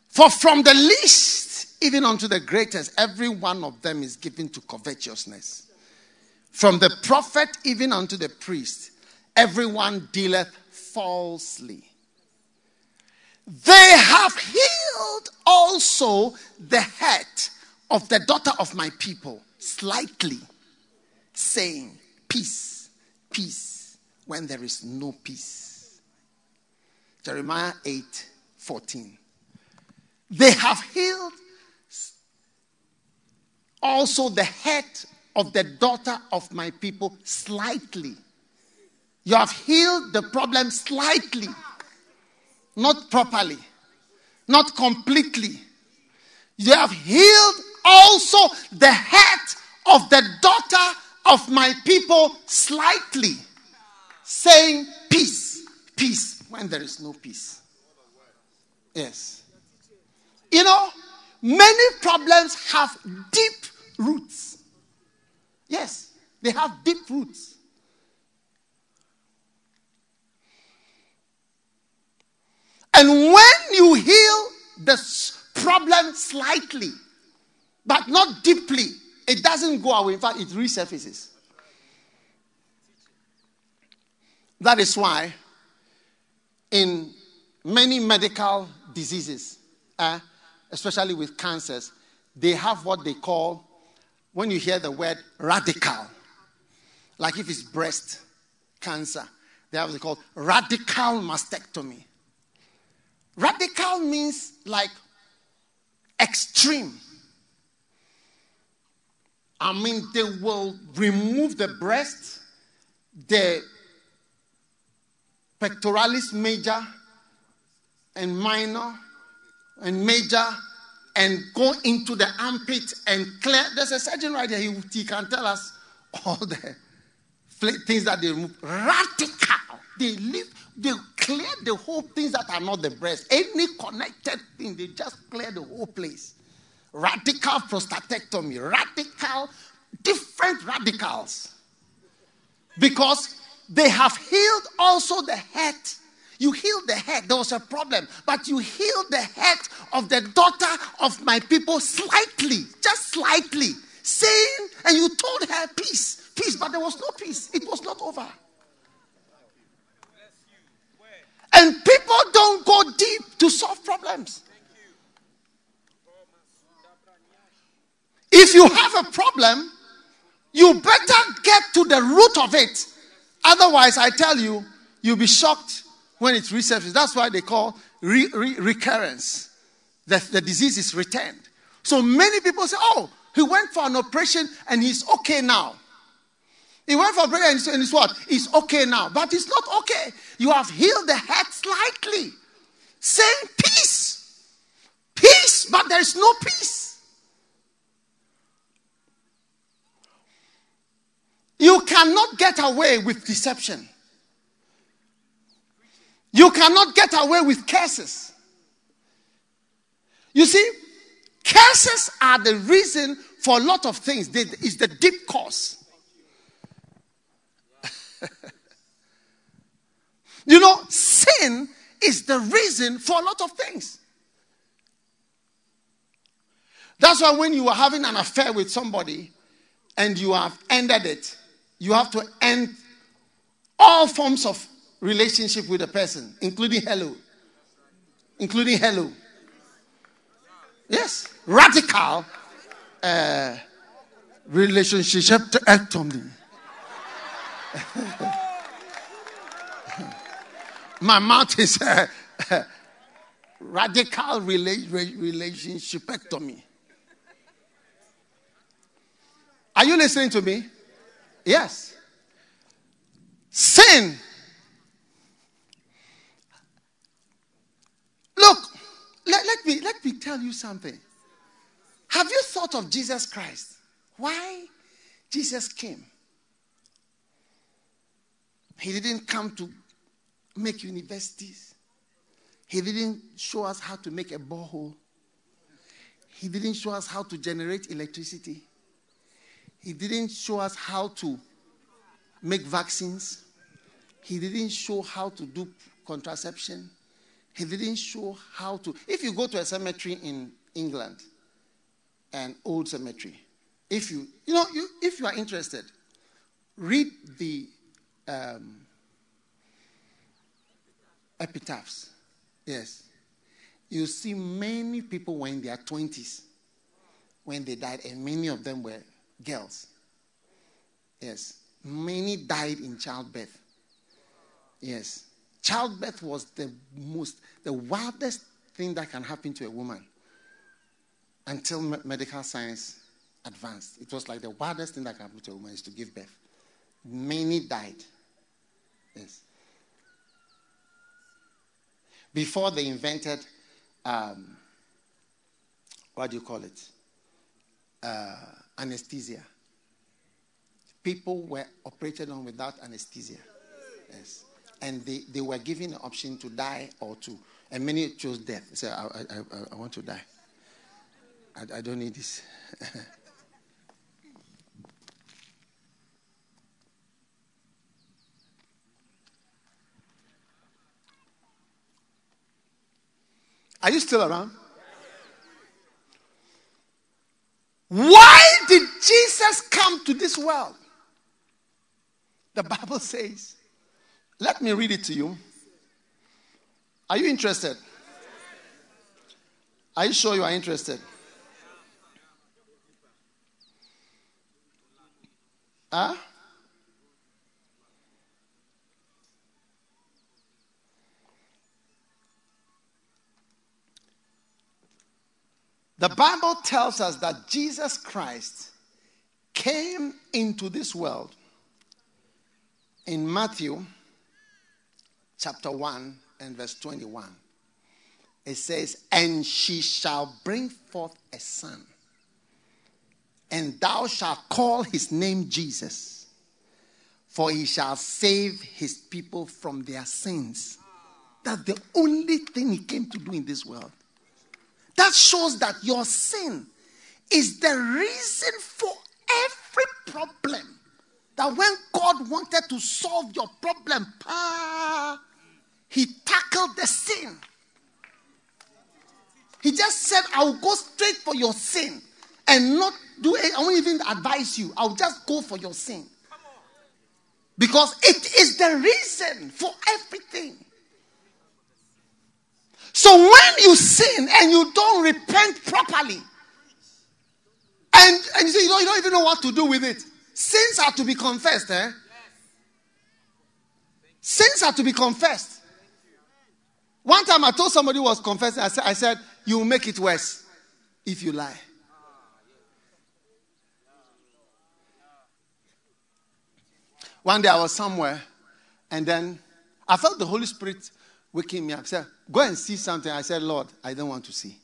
For from the least, even unto the greatest, every one of them is given to covetousness. From the prophet, even unto the priest, everyone dealeth falsely. They have healed also the hurt of the daughter of my people, slightly, saying, peace, peace, when there is no peace. Jeremiah 8:14. They have healed also the head of the daughter of my people slightly. You have healed the problem slightly. Not properly. Not completely. You have healed also the head of the daughter of my people slightly. Saying peace, peace, when there is no peace. Yes. You know, many problems have deep roots. Yes, they have deep roots. And when you heal the problem slightly, but not deeply, it doesn't go away. In fact, it resurfaces. That is why in many medical diseases, especially with cancers, they have what they call, when you hear the word radical, like if it's breast cancer, they have what they call radical mastectomy. Radical means like extreme. I mean, they will remove the breast, the pectoralis major and minor, and major, and go into the armpit and clear. There's a surgeon right here. He can tell us all the things that they remove. Radical. They clear the whole things that are not the breast. Any connected thing, they just clear the whole place. Radical prostatectomy. Radical, different radicals. Because they have healed also the head. You healed the head. There was a problem. But you healed the head of the daughter of my people slightly, just slightly. Saying, and you told her peace, peace, but there was no peace. It was not over. And people don't go deep to solve problems. If you have a problem, you better get to the root of it. Otherwise, I tell you, you'll be shocked when it resurfaces. That's why they call recurrence. The disease is returned. So many people say, oh, he went for an operation and he's okay now. He went for a break and it's what? He's okay now. But it's not okay. You have healed the head slightly. Saying peace. Peace, but there is no peace. You cannot get away with deception. You cannot get away with curses. You see, curses are the reason for a lot of things. It's the deep cause. You know, sin is the reason for a lot of things. That's why when you are having an affair with somebody and you have ended it, you have to end all forms of relationship with a person, including hello. Including hello. Yes, radical relationship to act on me. My mouth is radical relationshipectomy. Are you listening to me? Yes. Sin. Look, let me tell you something. Have you thought of Jesus Christ? Why Jesus came? He didn't come to make universities. He didn't show us how to make a borehole. He didn't show us how to generate electricity. He didn't show us how to make vaccines. He didn't show how to do contraception. He didn't show how to... If you go to a cemetery in England, an old cemetery, if you are interested, read the epitaphs. Yes. You see many people were in their 20s when they died, and many of them were girls. Yes. Many died in childbirth. Yes. Childbirth was the wildest thing that can happen to a woman until medical science advanced. It was like the wildest thing that can happen to a woman is to give birth. Many died. Yes. Before they invented, anesthesia. People were operated on without anesthesia. Yes. And they were given the option to die or to, and many chose death. They said, I want to die. I don't need this. Are you still around? Why did Jesus come to this world? The Bible says, let me read it to you. Are you interested? Are you sure you are interested? Huh? The Bible tells us that Jesus Christ came into this world in Matthew chapter 1 and verse 21. It says, and she shall bring forth a son, and thou shalt call his name Jesus, for he shall save his people from their sins. That's the only thing he came to do in this world. That shows that your sin is the reason for every problem. That when God wanted to solve your problem, He tackled the sin. He just said, I'll go straight for your sin and not do it. I won't even advise you. I'll just go for your sin. Because it is the reason for everything. So when you sin and you don't repent properly, and you say you don't even know what to do with it, sins are to be confessed, eh? Sins are to be confessed. One time I told somebody who was confessing, I said, you will make it worse if you lie. One day I was somewhere, and then I felt the Holy Spirit waking me up. He said, go and see something. I said, Lord, I don't want to see.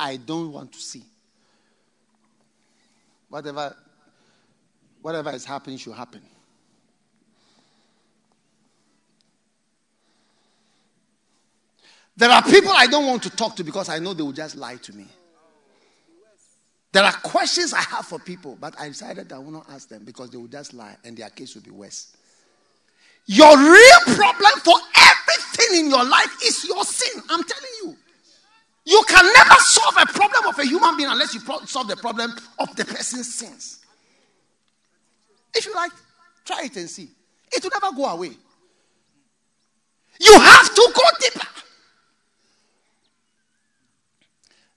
I don't want to see. Whatever is happening should happen. There are people I don't want to talk to because I know they will just lie to me. There are questions I have for people, but I decided I will not ask them because they will just lie and their case will be worse. Your real problem for everything in your life is your sin. I'm telling you. You can never solve a problem of a human being unless you solve the problem of the person's sins. If you like, try it and see. It will never go away. You have to go deeper.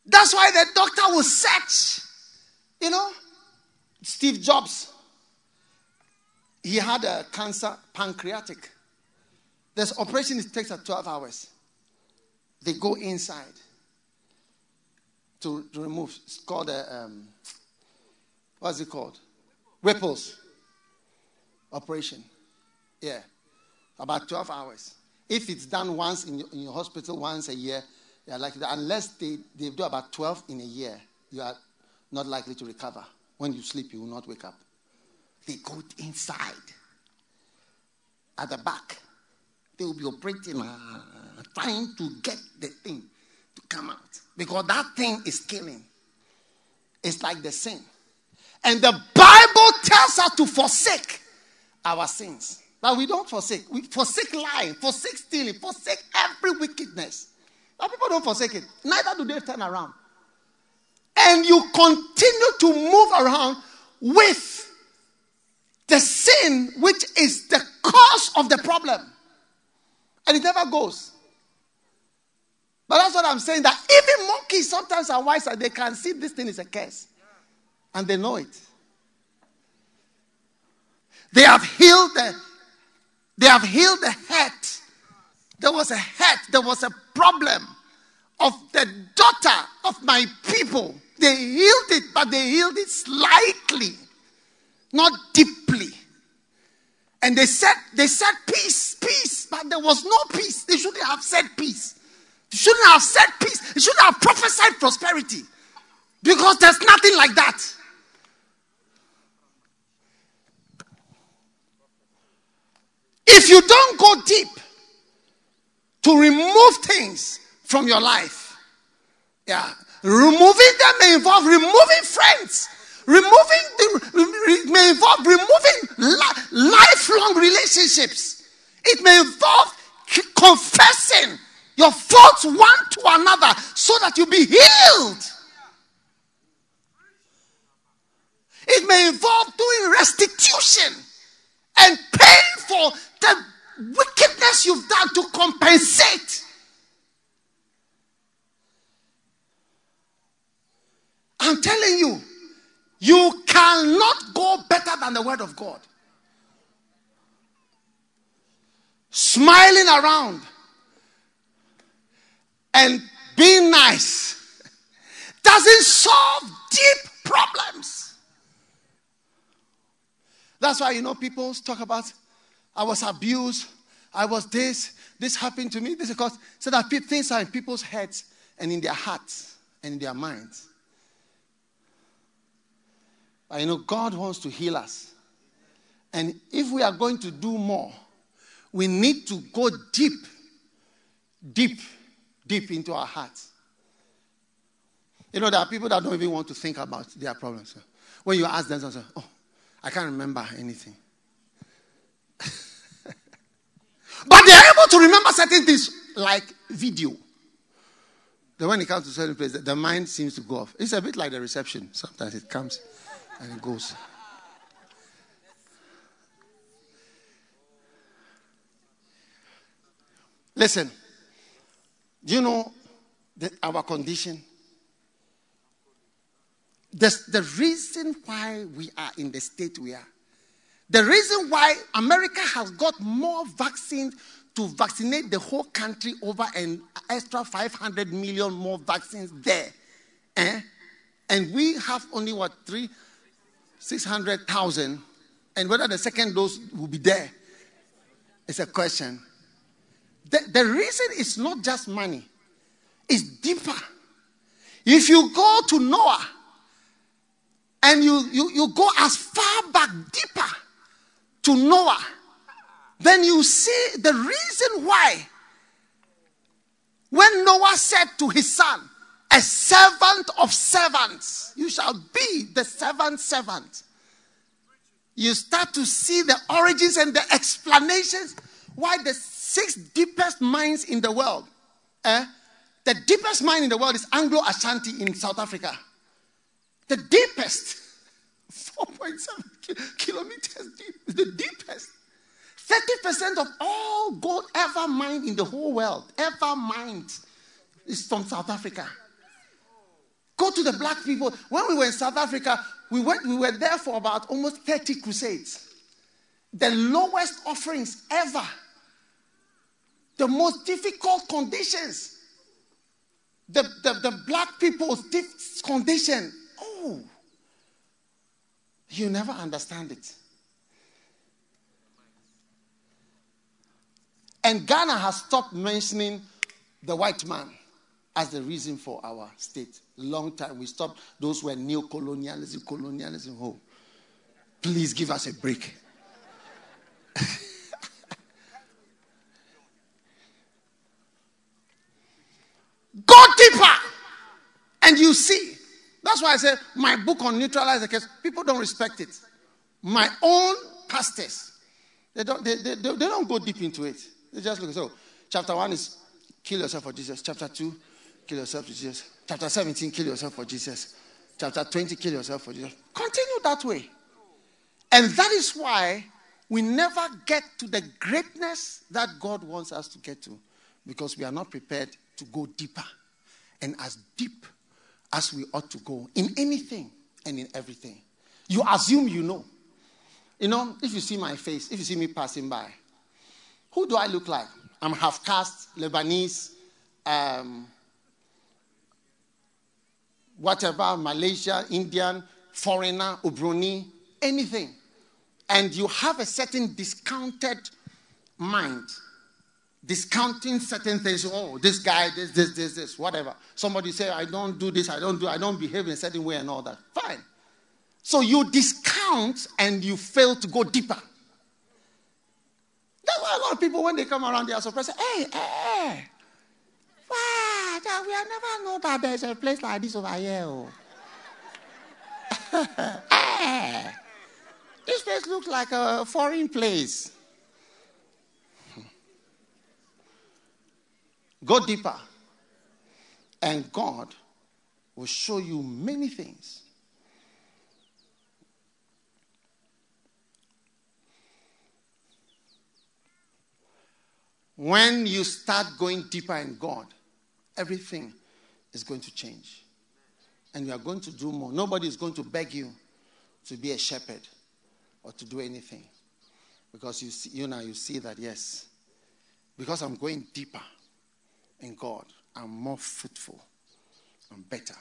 That's why the doctor will search. You know, Steve Jobs, he had a cancer, pancreatic. This operation, it takes 12 hours. They go inside to remove. It's called a, what's it called? Ripples. Operation. Yeah. About 12 hours. If it's done once in your hospital, once a year, you are likely, unless they do about 12 in a year, you are not likely to recover. When you sleep, you will not wake up. They go inside. At the back, they will be operating, trying to get the thing to come out. Because that thing is killing. It's like the sin. And the Bible tells us to forsake our sins. But we don't forsake. We forsake lying, forsake stealing, forsake every wickedness. But people don't forsake it. Neither do they turn around. And you continue to move around with the sin which is the cause of the problem. And it never goes. But that's what I'm saying, that even monkeys sometimes are wiser. They can see this thing is a curse. And they know it. They have healed the hurt. There was a hurt. There was a problem of the daughter of my people. They healed it, but they healed it slightly, not deeply. And they said peace, peace, but there was no peace. They shouldn't have said peace. They shouldn't have said peace. They shouldn't have prophesied prosperity, because there's nothing like that. If you don't go deep to remove things from your life. Yeah. Removing them may involve removing friends. It may involve removing lifelong relationships. It may involve confessing your faults one to another so that you be healed. It may involve doing restitution and paying for the wickedness you've done to compensate. I'm telling you, you cannot go better than the word of God. Smiling around and being nice doesn't solve deep problems. That's why, you know, people talk about, I was abused. I was this. This happened to me. This is because so that things are in people's heads and in their hearts and in their minds. But you know, God wants to heal us. And if we are going to do more, we need to go deep, deep, deep into our hearts. You know, there are people that don't even want to think about their problems. When you ask them, oh, I can't remember anything. But they are able to remember certain things like video. Then when it comes to certain places, the mind seems to go off. It's a bit like the reception. Sometimes it comes and it goes. Listen, do you know that our condition? The reason why we are in the state we are, the reason why America has got more vaccines to vaccinate the whole country over an extra 500 million more vaccines there. And we have only, 600,000. And whether the second dose will be there is a question. The reason is not just money. It's deeper. If you go to Noah, and you go as far back, deeper to Noah, then you see the reason why when Noah said to his son, a servant of servants, you shall be the servant's servant. You start to see the origins and the explanations why the six deepest minds in the world, the deepest mind in the world is Anglo Ashanti in South Africa. The deepest, 4.7 kilometers deep, the deepest. 30% of all gold ever mined in the whole world, ever mined, is from South Africa. Go to the black people. When we were in South Africa, we were there for about almost 30 crusades. The lowest offerings ever. The most difficult conditions. The black people's condition. Oh, you never understand it. And Ghana has stopped mentioning the white man as the reason for our state. Long time we stopped. Those were neo-colonialism, colonialism. Oh, please give us a break. Go deeper, and you see. That's why I said my book on neutralize the case. People don't respect it. My own pastors, they don't go deep into it. They just look. So, chapter 1 is kill yourself for Jesus. Chapter 2, kill yourself for Jesus. Chapter 17, kill yourself for Jesus. Chapter 20, kill yourself for Jesus. Continue that way, and that is why we never get to the greatness that God wants us to get to, because we are not prepared to go deeper, and as deep as we ought to go in anything and in everything. You assume you know. You know, if you see my face, if you see me passing by, who do I look like? I'm half caste, Lebanese, whatever, Malaysia, Indian, foreigner, Obroni, anything. And you have a certain discounted mind, discounting certain things. Oh, this guy, this, whatever. Somebody say, I don't do this, I don't behave in a certain way and all that. Fine. So you discount and you fail to go deeper. That's why a lot of people, when they come around, they are surprised. Hey. Wow, we have never known that there's a place like this over here. Oh. Hey. This place looks like a foreign place. Go deeper, and God will show you many things. When you start going deeper in God, everything is going to change. And you are going to do more. Nobody is going to beg you to be a shepherd or to do anything. Because you see that, yes, because I'm going deeper in God, I'm more fruitful and better.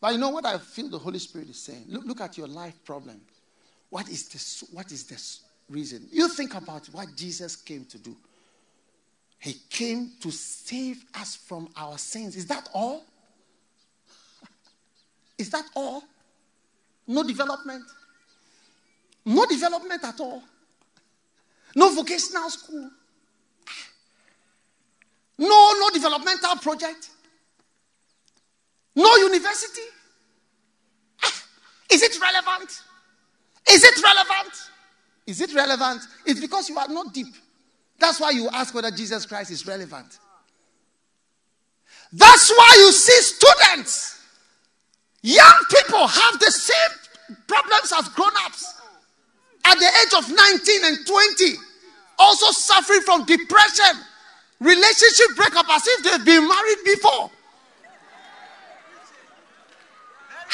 But you know what I feel the Holy Spirit is saying? Look at your life problem. What is the reason? You think about what Jesus came to do. He came to save us from our sins. Is that all? Is that all? No development? No development at all? No vocational school? No developmental project. No university. Is it relevant? Is it relevant? Is it relevant? It's because you are not deep. That's why you ask whether Jesus Christ is relevant. That's why you see students, young people have the same problems as grown-ups. At the age of 19 and 20, also suffering from depression, relationship breakup as if they've been married before.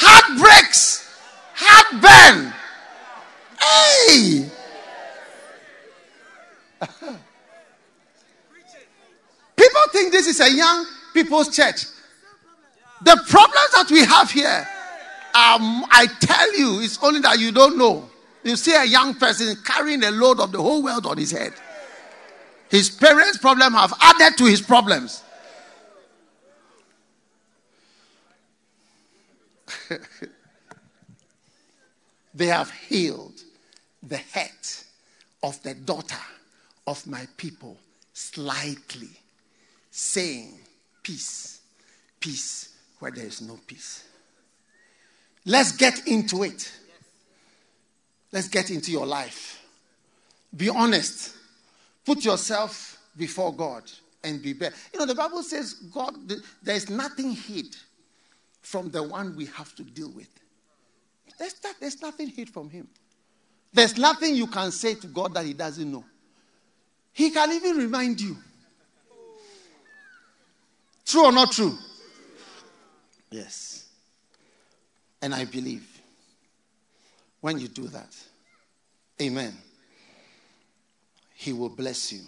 Heartbreaks, heartburn. Hey! People think this is a young people's church. The problems that we have here, I tell you, it's only that you don't know. You see a young person carrying a load of the whole world on his head. His parents' problems have added to his problems. They have healed the hurt of the daughter of my people slightly, saying, peace, peace, where there is no peace. Let's get into it. Let's get into your life. Be honest. Put yourself before God and be better. You know, the Bible says God, there is nothing hid from the one we have to deal with. There's nothing hid from him. There's nothing you can say to God that he doesn't know. He can even remind you. True or not true? Yes. And I believe when you do that, amen, he will bless you.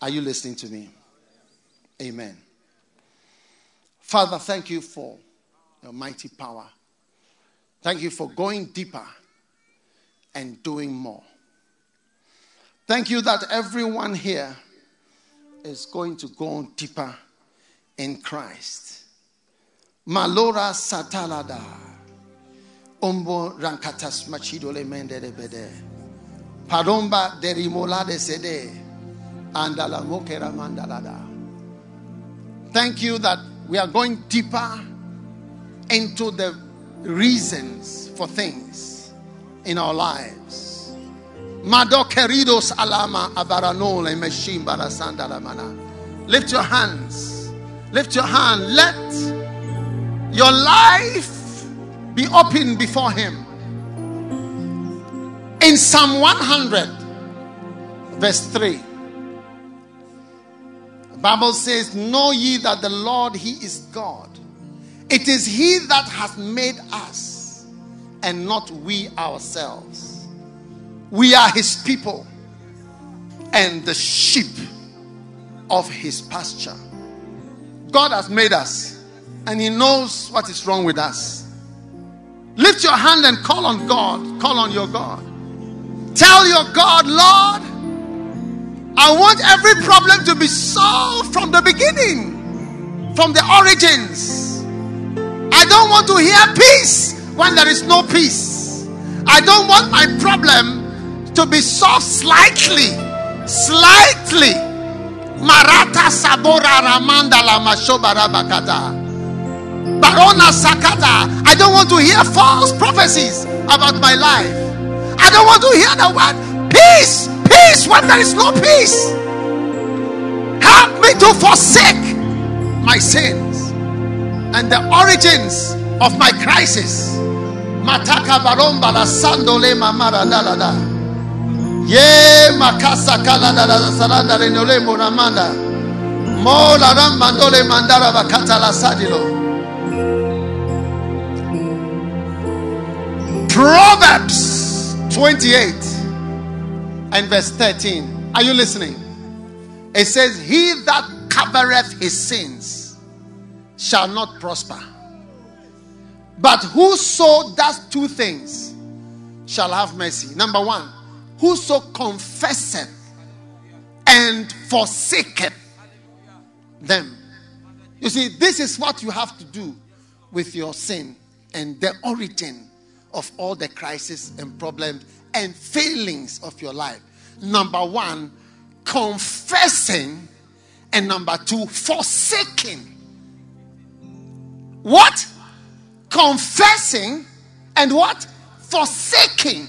Are you listening to me? Amen. Father, thank you for your mighty power. Thank you for going deeper and doing more. Thank you that everyone here is going to go deeper in Christ. Malora satalada. Ombo rankatas machidole mendere bede. Paromba derimola de sede. Andala mokera mandalada. Thank you that we are going deeper into the reasons for things in our lives. Mado queridos alama avaranole meshim barasandalamana. Lift your hands. Lift your hand. Let your life be open before him. In Psalm 100 verse 3. The Bible says, know ye that the Lord, he is God. It is he that hath made us and not we ourselves. We are his people and the sheep of his pasture. God has made us and he knows what is wrong with us. Lift your hand and call on God. Call on your God. Tell your God, Lord, I want every problem to be solved from the beginning, from the origins. I don't want to hear peace when there is no peace. I don't want my problem to be solved slightly. Marata sabora ramandala mashobara bakata. Barona Sakata. I don't want to hear false prophecies about my life. I don't want to hear the word peace, peace when there is no peace. Help me to forsake my sins and the origins of my crisis. Mataka baromba la sandole mamara dalada. Ye makasa kala dalada saranda renole moramanda. Mo la ramandole mandara bakata la sadilo. Proverbs 28 and verse 13. Are you listening? It says, he that covereth his sins shall not prosper. But whoso does two things shall have mercy. Number one, whoso confesseth and forsaketh them. You see, this is what you have to do with your sin and the origin of all the crises and problems and failings of your life. Number one, confessing, and number two, forsaking. What? Confessing and what? Forsaking.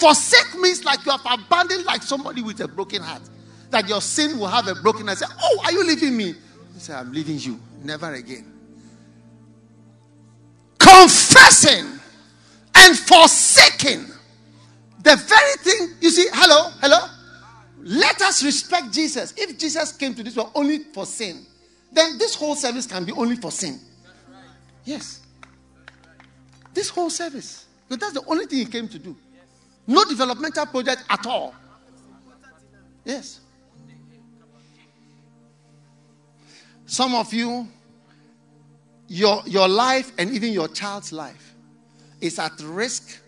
Forsake means like you have abandoned, like somebody with a broken heart. That your sin will have a broken heart. Say, oh, are you leaving me? He said, I'm leaving you. Never again. Confessing and forsaking. The very thing, you see, hello. Let us respect Jesus. If Jesus came to this world only for sin, then this whole service can be only for sin. Yes. This whole service. Because that's the only thing he came to do. No developmental project at all. Yes. Some of you, your life and even your child's life is at risk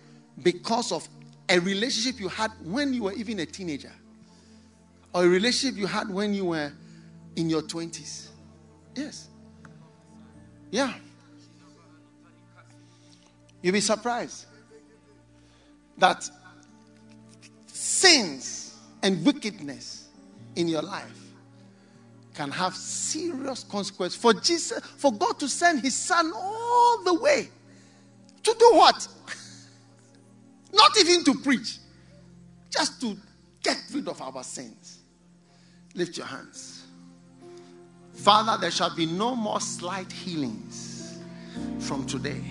because of a relationship you had when you were even a teenager. Or a relationship you had when you were in your 20s. Yes. Yeah. You'll be surprised that sins and wickedness in your life can have serious consequences. For Jesus, for God to send his son all the way to do what? Not even to preach. Just to get rid of our sins. Lift your hands. Father, there shall be no more slight healings from today.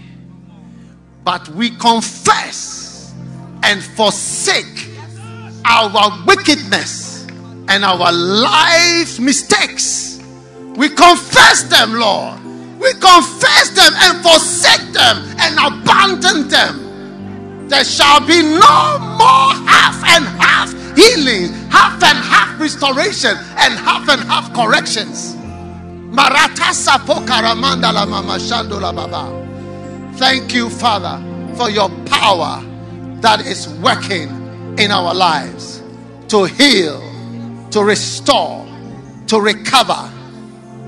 But we confess and forsake our wickedness and our life mistakes. We confess them, Lord. We confess them and forsake them and abandon them. There shall be no more half and half healing, half and half restoration, and half corrections. Maratasa pokaramanda la mama shandola baba. Thank you, Father, for your power that is working in our lives to heal, to restore, to recover,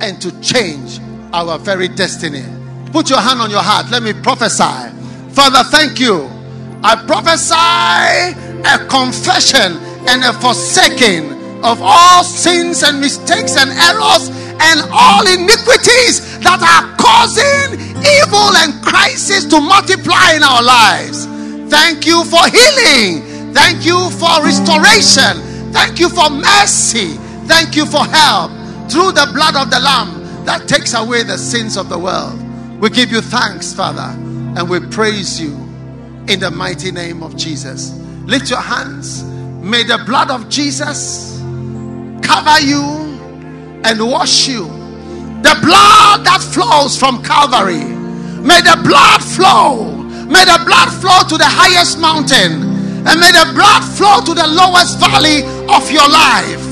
and to change our very destiny. Put your hand on your heart. Let me prophesy. Father, thank you. I prophesy a confession and a forsaking of all sins and mistakes and errors and all iniquities that are causing evil and crisis to multiply in our lives. Thank you for healing. Thank you for restoration. Thank you for mercy. Thank you for help through the blood of the Lamb that takes away the sins of the world. We give you thanks, Father, and we praise you in the mighty name of Jesus. Lift your hands. May the blood of Jesus cover you and wash you. The blood that flows from Calvary. May the blood flow. May the blood flow to the highest mountain. And may the blood flow to the lowest valley of your life.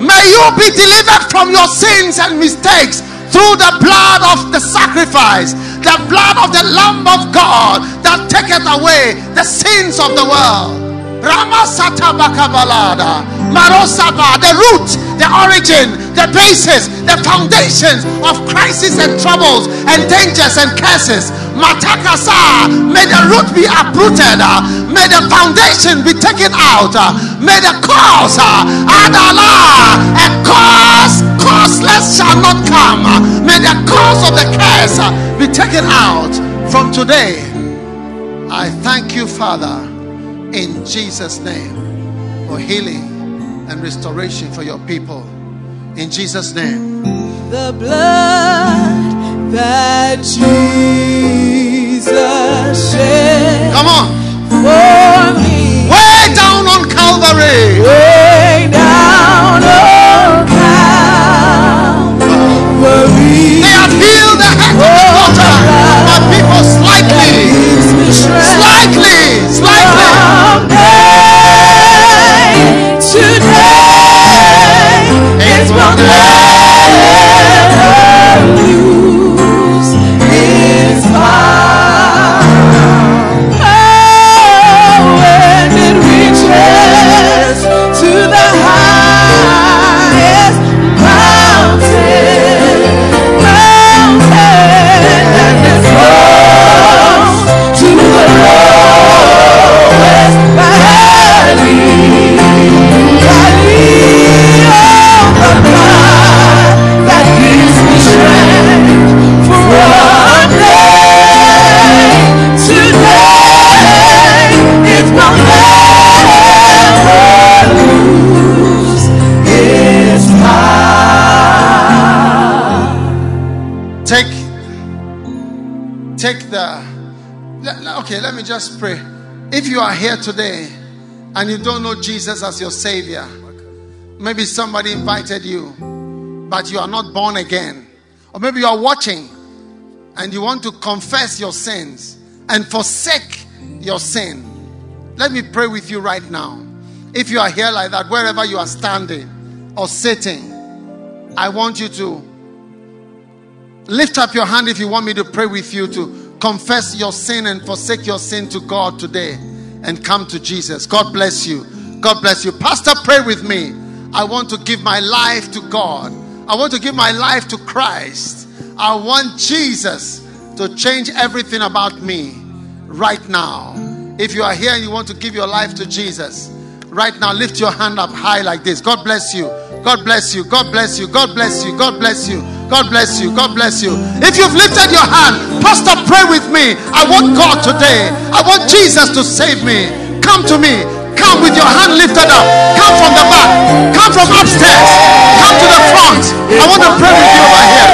May you be delivered from your sins and mistakes through the blood of the sacrifice. The blood of the Lamb of God that taketh away the sins of the world. Ramasata bakabalada, marosaba, the root, the origin, the basis, the foundations of crises and troubles and dangers and curses. Matakasa, may the root be uprooted, may the foundation be taken out, may the cause, adala, a cause, causeless shall not come. May the cause of the curse be taken out from today. I thank you, Father, in Jesus' name, for healing and restoration for your people. In Jesus' name. The blood that Jesus shed. Come on. For me. Way down on Calvary. Way down on Calvary. They have healed the hectic water. But people slightly. To Okay, let me just pray. If you are here today and you don't know Jesus as your Savior, maybe somebody invited you, but you are not born again. Or maybe you are watching and you want to confess your sins and forsake your sin. Let me pray with you right now. If you are here like that, wherever you are standing or sitting, I want you to lift up your hand if you want me to pray with you to confess your sin and forsake your sin to God today and come to Jesus. God bless you. God bless you. Pastor, pray with me. I want to give my life to God. I want to give my life to Christ. I want Jesus to change everything about me right now. If you are here and you want to give your life to Jesus, right now, lift your hand up high like this. God bless you. God bless you. God bless you. God bless you. God bless you. God bless you. God bless you. If you've lifted your hand, Pastor, pray with me. I want God today. I want Jesus to save me. Come to me. Come with your hand lifted up. Come from the back. Come from upstairs. Come to the front. I want to pray with you over here.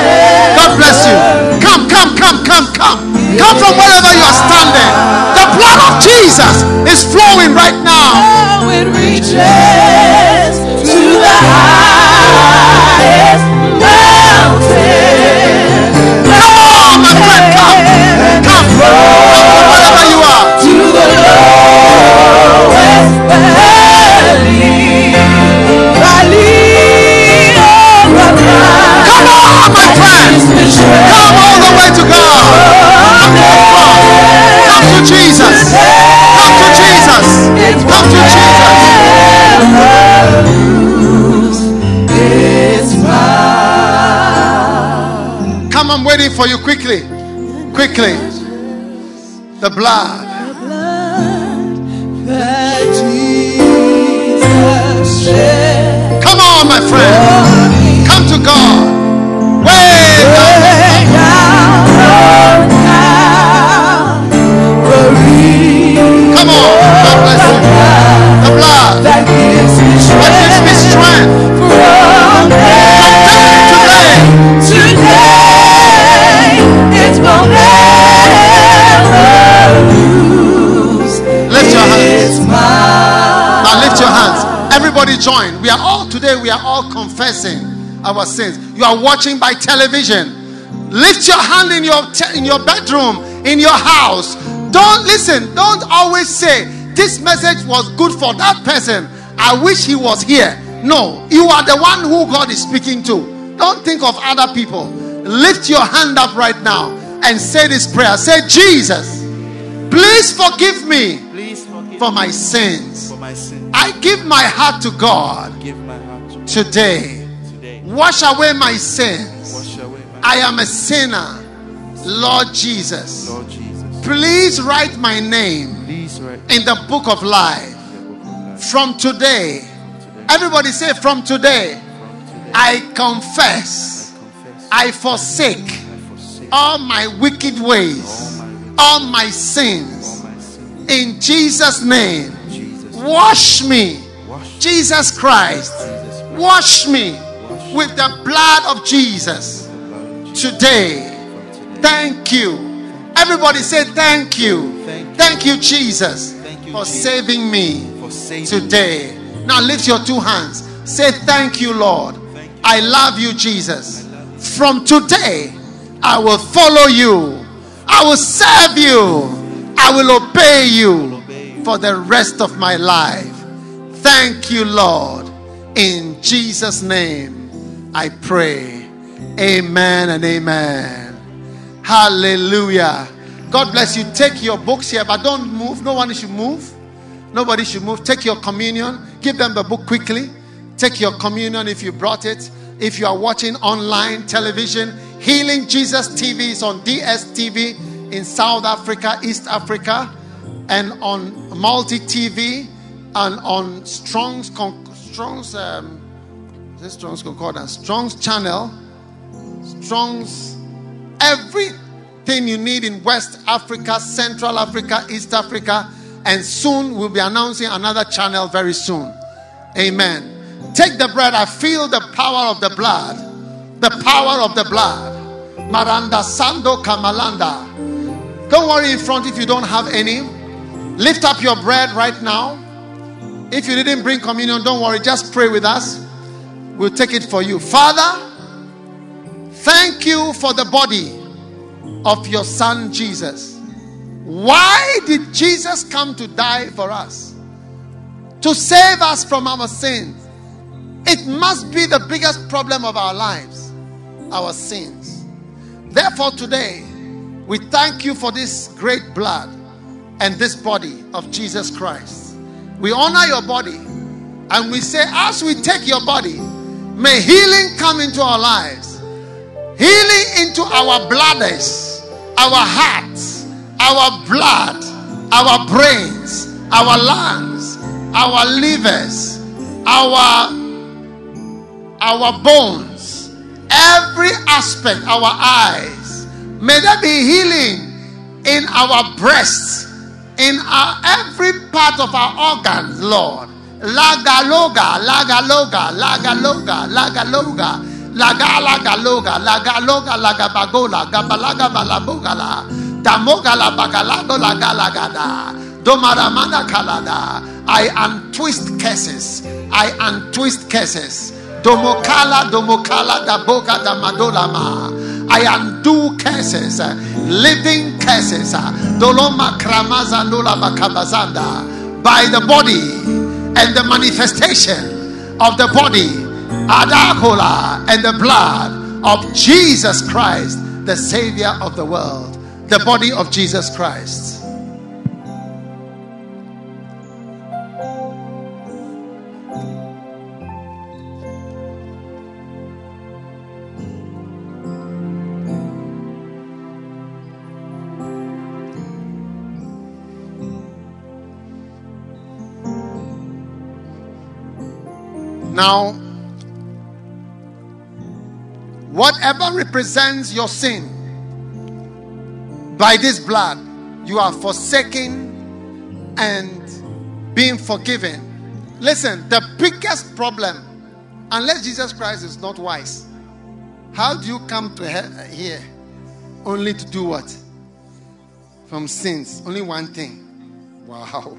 God bless you. Come, come, come, come, come. Come from wherever you are standing. The blood of Jesus is flowing right now. It reaches to the highest mountain. Come, my friend, come, come, wherever you are. To the lowest valley, come on, my friend, come all the way to God. Come to Jesus. Come to Jesus. Come to Jesus. Come, I'm waiting for you. Quickly, quickly. The blood. Come on, my friend. Come to God. Way down. Come on. God bless you. The blood that gives me strength from day to day. Today it will never lose. Lift your hands. Now lift your hands. Everybody join. We are all confessing our sins. You are watching by television. Lift your hand in your bedroom, in your house. Don't listen. Don't always say, this message was good for that person. I wish he was here. No, you are the one who God is speaking to. Don't think of other people. Lift your hand up right now and say this prayer. Say, Jesus, please forgive me for my sins. I give my heart to God today. Wash away my sins. I am a sinner. Lord Jesus, please write my name in the book of life. From today, everybody say, from today, I confess, I forsake all my wicked ways, all my sins. In Jesus' name, wash me, Jesus Christ, wash me with the blood of Jesus today. Thank you. Everybody say, thank you. Thank you, Jesus, for saving me today. Now lift your two hands. Say, thank you, Lord. I love you, Jesus. From today, I will follow you. I will serve you. I will obey you for the rest of my life. Thank you, Lord. In Jesus' name, I pray. Amen and amen. Hallelujah. God bless you. Take your books here, but don't move. No one should move. Nobody should move. Take your communion. Give them the book quickly. Take your communion if you brought it. If you are watching online television, Healing Jesus TV is on DSTV in South Africa, East Africa, and on Multi TV, and on Strong's Concordance, Strong's Channel, Strong's. Everything you need in West Africa, Central Africa, East Africa, and soon we'll be announcing another channel very soon. Amen. Take the bread. I feel the power of the blood. The power of the blood. Maranda Sando Kamalanda. Don't worry in front if you don't have any. Lift up your bread right now. If you didn't bring communion, don't worry. Just pray with us. We'll take it for you. Father, thank you for the body of your son Jesus. Why did Jesus come to die for us? To save us from our sins. It must be the biggest problem of our lives, our sins. Therefore today, we thank you for this great blood and this body of Jesus Christ. We honor your body and we say, as we take your body, may healing come into our lives. Healing into our bladders, our hearts, our blood, our brains, our lungs, our livers, our bones, every aspect, our eyes. May there be healing in our breasts, in our every part of our organs, Lord. Lagaloga, lagaloga, lagaloga, lagaloga, lagaloga, lagaloga, lagabagola, gabalaga balabogala, damogala bagalago lagalagada. I untwist curses. I untwist curses. Domokala, domokala, daboka, damadolama. I undo curses, living curses. Doloma kramaza nola bakabazanda. By the body and the manifestation of the body, adakola, and the blood of Jesus Christ, the Savior of the world, the body of Jesus Christ. Now, whatever represents your sin, by this blood, you are forsaken and being forgiven. Listen, the biggest problem, unless Jesus Christ is not wise, how do you come to here only to do what? From sins, only one thing. Wow.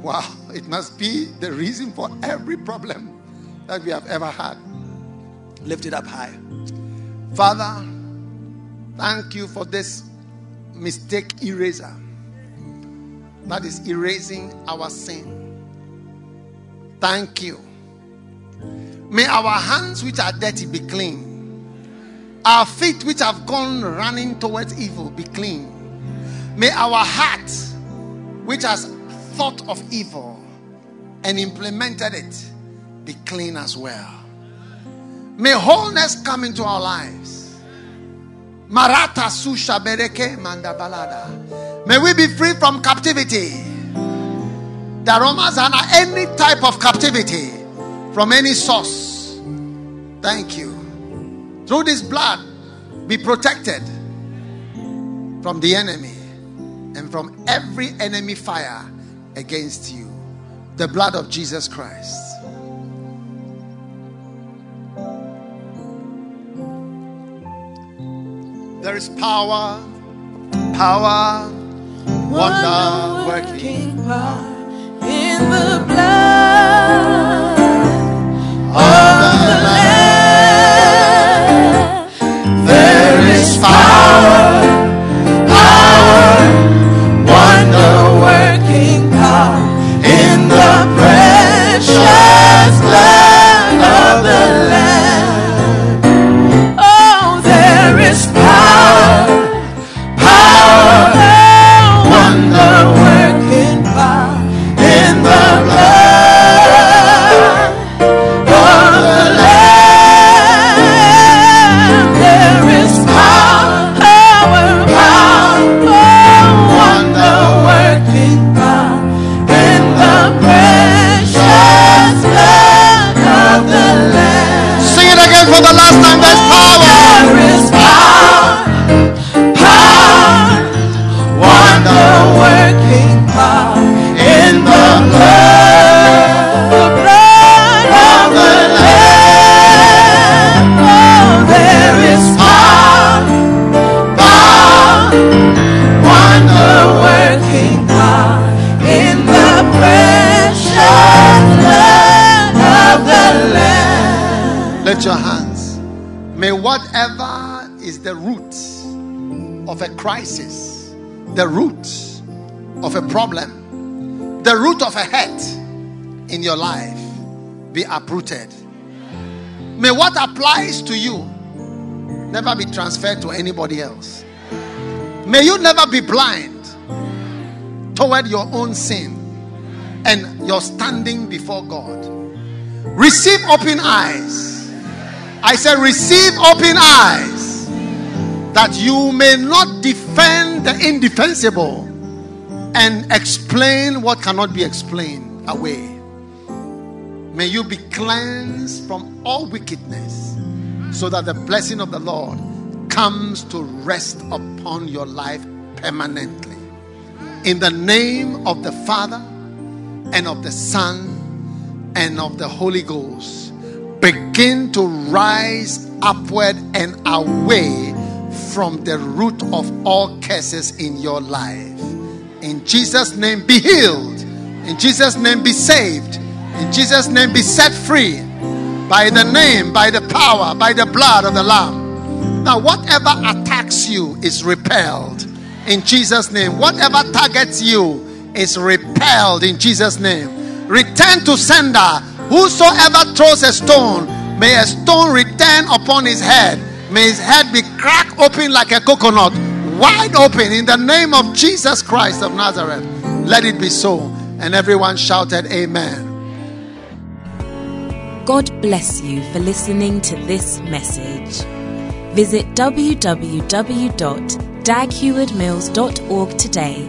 Wow, it must be the reason for every problem that we have ever had. Lift it up high. Father, thank you for this mistake eraser that is erasing our sin. Thank you. May our hands which are dirty be clean. Our feet which have gone running towards evil be clean. May our heart which has thought of evil and implemented it be clean as well. May wholeness come into our lives. Marata susha bereke mandabalada. May we be free from captivity. Daromazana, any type of captivity from any source. Thank you. Through this blood, be protected from the enemy and from every enemy fire against you. The blood of Jesus Christ. There is power, wonder working power in the blood of the Lamb. There is power, wonder working in the precious blood of the Lamb. Oh, there is power, wonder working power in the blood. May whatever is the root of a crisis, the root of a problem, the root of a hurt in your life be uprooted. May what applies to you never be transferred to anybody else. May you never be blind toward your own sin and your standing before God. Receive open eyes. I said receive open eyes, that you may not defend the indefensible and explain what cannot be explained away. May you be cleansed from all wickedness, so that the blessing of the Lord comes to rest upon your life permanently. In the name of the Father, and of the Son, and of the Holy Ghost, begin to rise upward and away from the root of all curses in your life. In Jesus' name be healed. In Jesus' name be saved. In Jesus' name be set free. By the name, by the power, by the blood of the Lamb. Now whatever attacks you is repelled in Jesus' name. Whatever targets you is repelled in Jesus' name. Return to sender. Whosoever throws a stone, may a stone return upon his head. May his head be cracked open like a coconut, wide open, in the name of Jesus Christ of Nazareth. Let it be so. And everyone shouted amen. God bless you for listening to this message. Visit www.daghewardmills.org today